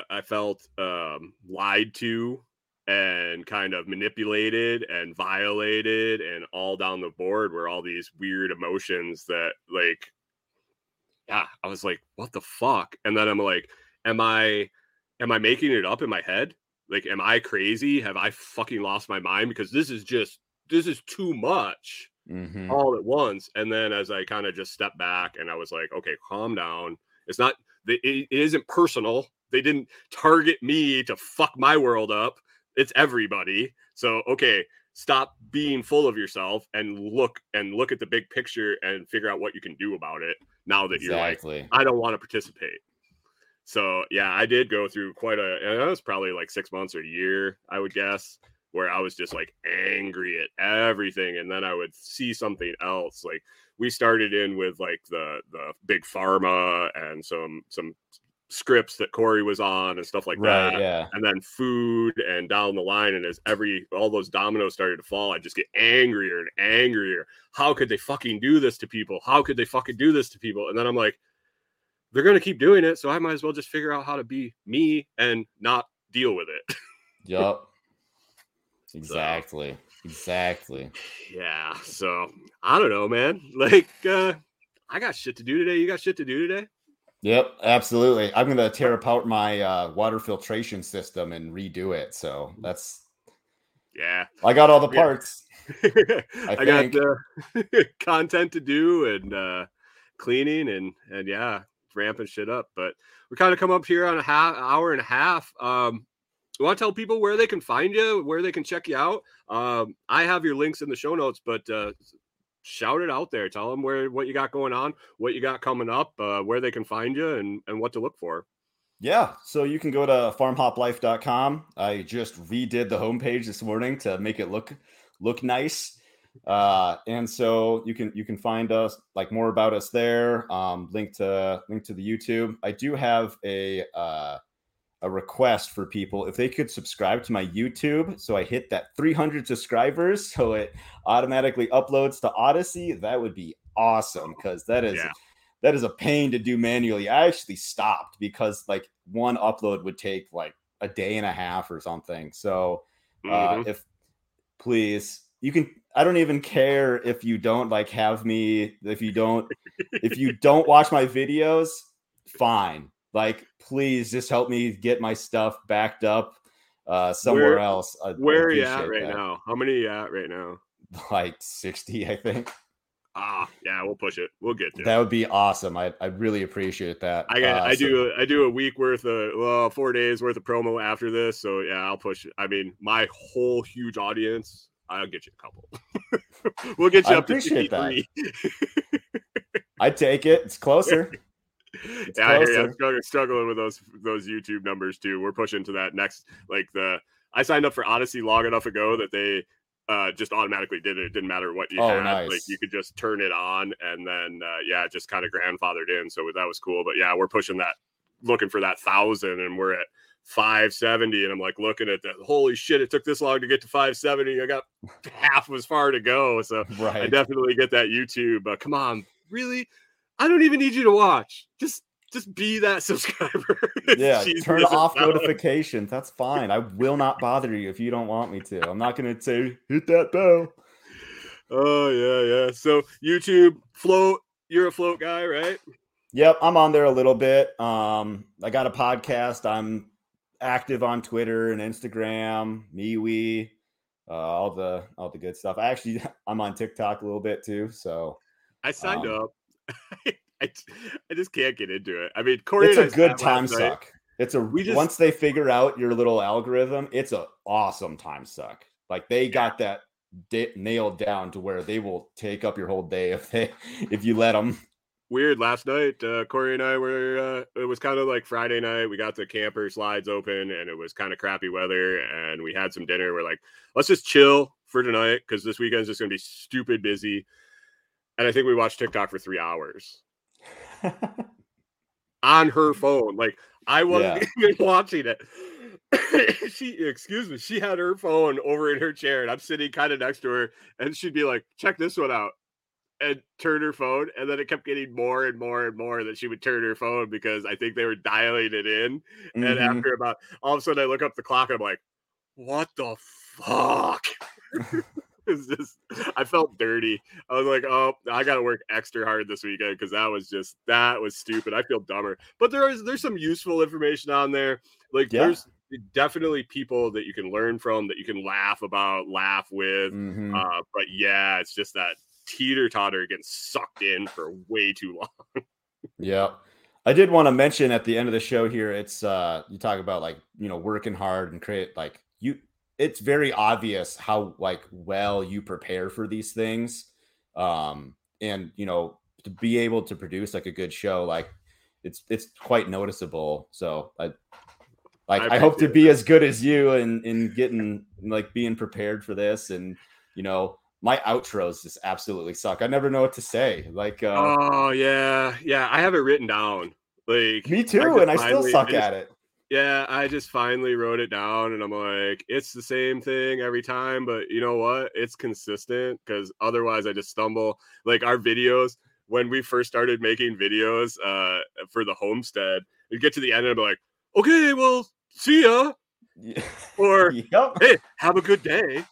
to and kind of manipulated and violated and all down the board were all these weird emotions that like, I was like, what the fuck? And then I'm like, am I making it up in my head? Like, am I crazy? Have I fucking lost my mind? Because this is too much all at once. And then as I kind of just stepped back and I was like, okay, calm down. It isn't personal. They didn't target me to fuck my world up. It's everybody. So, okay, stop being full of yourself and look at the big picture and figure out what you can do about it now that you're like, I don't want to participate. So, I did go through quite that was probably like 6 months or a year, I would guess, where I was just like angry at everything. And then I would see something else. Like we started in with like the big pharma and some scripts that Corey was on and stuff like right, that. Yeah. And then food and down the line. And as all those dominoes started to fall, I'd just get angrier and angrier. How could they fucking do this to people? How could they fucking do this to people? And then I'm like, they're going to keep doing it. So I might as well just figure out how to be me and not deal with it. Yup. Exactly. So. Exactly. Yeah. So I don't know, man. Like, I got shit to do today. You got shit to do today? Yep, absolutely. I'm gonna tear apart my water filtration system and redo it. So that's I got all the parts. I got the content to do and cleaning and ramping shit up. But we kind of come up here on hour and a half. You want to tell people where they can find you, where they can check you out? I have your links in the show notes, but shout it out there. Tell them what you got going on, what you got coming up, where they can find you and what to look for. Yeah. So you can go to farmhoplife.com. I just redid the homepage this morning to make it look nice. And so you can find us, like, more about us there. Link to the YouTube. I do have a request for people if they could subscribe to my YouTube. So I hit that 300 subscribers, so it automatically uploads to Odyssey. That would be awesome, because that is a pain to do manually. I actually stopped because like one upload would take like a day and a half or something. So if please, you can. I don't even care if you don't like have me. If you don't watch my videos, fine. Like, please just help me get my stuff backed up somewhere else. Where are you at right now? How many are you at right now? Like 60, I think. Ah, yeah, we'll push it. We'll get to it. That would be awesome. I really appreciate that. I do a week worth of 4 days worth of promo after this. So yeah, I'll push it. I mean, my whole huge audience, I'll get you a couple. We'll get you up to 53. I take it. It's closer. Yeah, I hear you. I'm struggling with those YouTube numbers too. We're pushing to that next. I signed up for Odyssey long enough ago that they just automatically did it. It didn't matter what you had. Nice. Like, you could just turn it on, and then it just kind of grandfathered in. So that was cool. But yeah, we're pushing that, looking for that 1,000, and we're at 570. And I'm like looking at that. Holy shit! It took this long to get to 570. I got half as far to go. So right. I definitely get that YouTube. But come on, really. I don't even need you to watch. Just be that subscriber. Yeah, turn off notifications. That's fine. I will not bother you if you don't want me to. I'm not going to say, hit that bell. Oh, yeah. So YouTube, Float. You're a Float guy, right? Yep, I'm on there a little bit. I got a podcast. I'm active on Twitter and Instagram, MeWe, all the good stuff. I'm on TikTok a little bit too. So I signed up. I just can't get into it. I mean, Corey, it's a good time suck. Once they figure out your little algorithm, it's an awesome time suck. Like, they got that nailed down to where they will take up your whole day if you let them. Weird. Last night, Corey and I were. It was kind of like Friday night. We got the camper slides open, and it was kind of crappy weather. And we had some dinner. We're like, let's just chill for tonight because this weekend's just going to be stupid busy. And I think we watched TikTok for 3 hours on her phone. Like, I wasn't even watching it. She had her phone over in her chair, and I'm sitting kind of next to her, and she'd be like, check this one out, and turn her phone. And then it kept getting more and more and more that she would turn her phone because I think they were dialing it in. Mm-hmm. And after all of a sudden I look up the clock, and I'm like, what the fuck? I felt dirty. I was like, oh, I gotta work extra hard this weekend because that was stupid. I feel dumber. But there's some useful information on there. Like, there's definitely people that you can learn from, that you can laugh with. Mm-hmm. But yeah, it's just that teeter-totter getting sucked in for way too long. Yeah. I did want to mention at the end of the show here, it's you talk about, like, you know, working hard and create, like, you. It's very obvious how, like, well you prepare for these things. And, you know, to be able to produce like a good show, like it's quite noticeable. So I Like, I hope to be as good as you in getting, like, being prepared for this. And, you know, my outros just absolutely suck. I never know what to say. Like, yeah. I have it written down. Like, me too. And I still suck at it. Yeah. I just finally wrote it down and I'm like, it's the same thing every time, but you know what? It's consistent, because otherwise I just stumble. Like, our videos, when we first started making videos for the homestead, we'd get to the end and I'd be like, okay, well, see ya. Yeah. Or, yep. Hey, have a good day.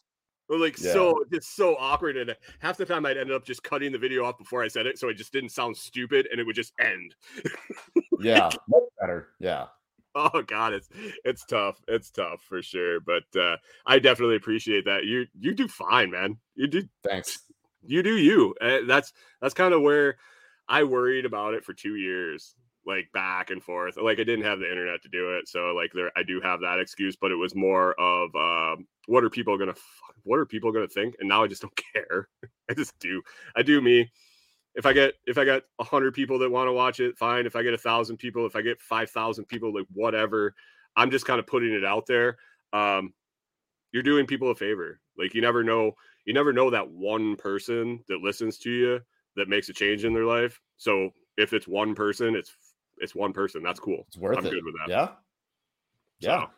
Or, like, yeah. So it's so awkward. And half the time I'd end up just cutting the video off before I said it, so it just didn't sound stupid and it would just end. Yeah. Much better. Yeah. Oh God, it's tough. It's tough for sure. But I definitely appreciate that. You do fine, man. You do. Thanks. You do you. That's kind of where I worried about it for 2 years, like back and forth. Like, I didn't have the internet to do it, so like I do have that excuse. But it was more of what are people gonna think? And now I just don't care. I just do. I do me. If I got 100 people that want to watch it, fine. If I get 1,000 people, if I get 5,000 people, like, whatever, I'm just kind of putting it out there. You're doing people a favor. Like, you never know that one person that listens to you that makes a change in their life. So if it's one person, it's one person. That's cool. It's worth it. I'm good with that. Yeah. Yeah. So.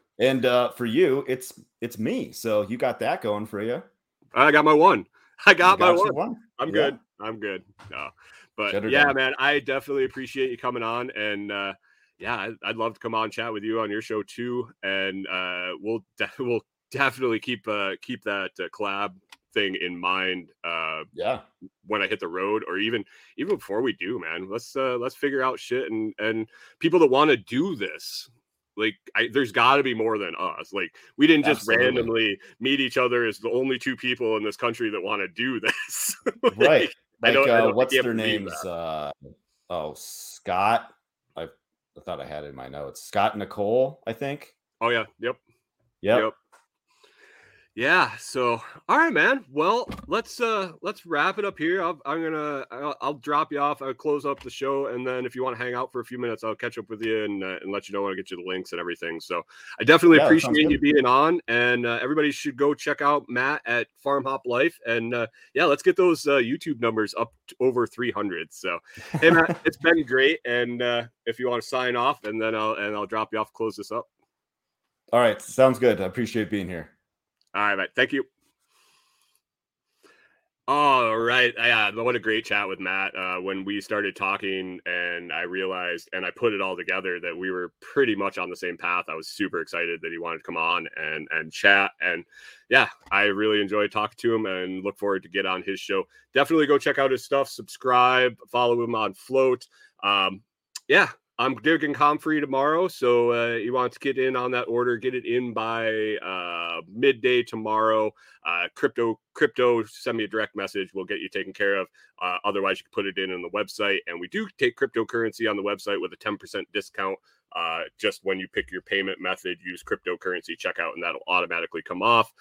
And for you, it's me. So you got that going for you. I got my one. I got my one. I'm good. No. But Shutter down. Man, I definitely appreciate you coming on. And I'd love to come on, chat with you on your show too. And we'll definitely keep that collab thing in mind. When I hit the road, or even before we do, man, let's figure out shit. And people that want to do this. Like, there's got to be more than us. Like, we didn't just randomly meet each other as the only two people in this country that want to do this. Like, right. Like, what's their names? Scott. I thought I had it in my notes. Scott Nicole, I think. Oh, yeah. Yep. Yeah. So, all right, man. Well, let's wrap it up here. I'll drop you off. I'll close up the show, and then if you want to hang out for a few minutes, I'll catch up with you and let you know when I get you the links and everything. So, I definitely appreciate you being on, and everybody should go check out Matt at Farm Hop Life, and let's get those YouTube numbers up to over 300. So, hey, Matt, it's been great, and if you want to sign off, and then I'll drop you off, close this up. All right, sounds good. I appreciate being here. All right, Matt. Thank you. All right. Yeah, what a great chat with Matt. When we started talking and I realized, and I put it all together, that we were pretty much on the same path. I was super excited that he wanted to come on and chat. And yeah, I really enjoyed talking to him and look forward to get on his show. Definitely go check out his stuff, subscribe, follow him on Float. I'm digging comfrey tomorrow, so you want to get in on that order. Get it in by midday tomorrow. Crypto, send me a direct message. We'll get you taken care of. Otherwise, you can put it in on the website. And we do take cryptocurrency on the website with a 10% discount. Just when you pick your payment method, use cryptocurrency checkout, and that'll automatically come off.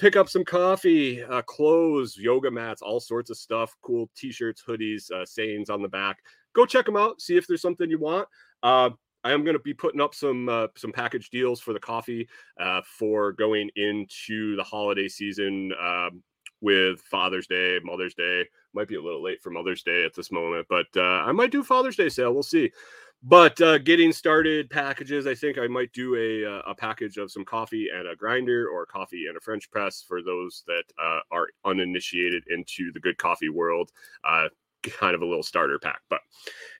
Pick up some coffee, clothes, yoga mats, all sorts of stuff. Cool t-shirts, hoodies, sayings on the back. Go check them out. See if there's something you want. I am going to be putting up some package deals for the coffee for going into the holiday season with Father's Day, Mother's Day. Might be a little late for Mother's Day at this moment, but I might do Father's Day sale. We'll see. But getting started packages, I think I might do a package of some coffee and a grinder, or coffee and a French press, for those that are uninitiated into the good coffee world. Kind of a little starter pack. But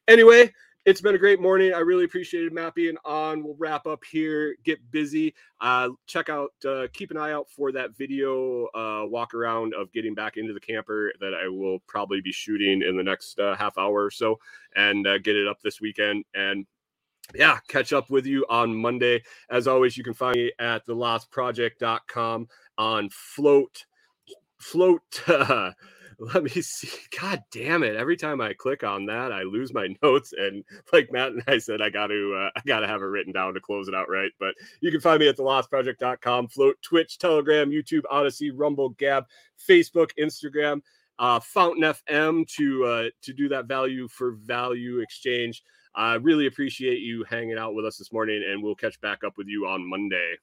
anyway, it's been a great morning. I really appreciated Matt being on. We'll wrap up here. Get busy. Check out, keep an eye out for that video walk around of getting back into the camper that I will probably be shooting in the next half hour or so, and get it up this weekend. And yeah, catch up with you on Monday. As always, you can find me at thelotsproject.com on Float. Let me see. God damn it. Every time I click on that, I lose my notes. And like Matt and I said, I got to have it written down to close it out right. But you can find me at thelotsproject.com, Float, Twitch, Telegram, YouTube, Odyssey, Rumble, Gab, Facebook, Instagram, Fountain FM to do that value for value exchange. I really appreciate you hanging out with us this morning, and we'll catch back up with you on Monday.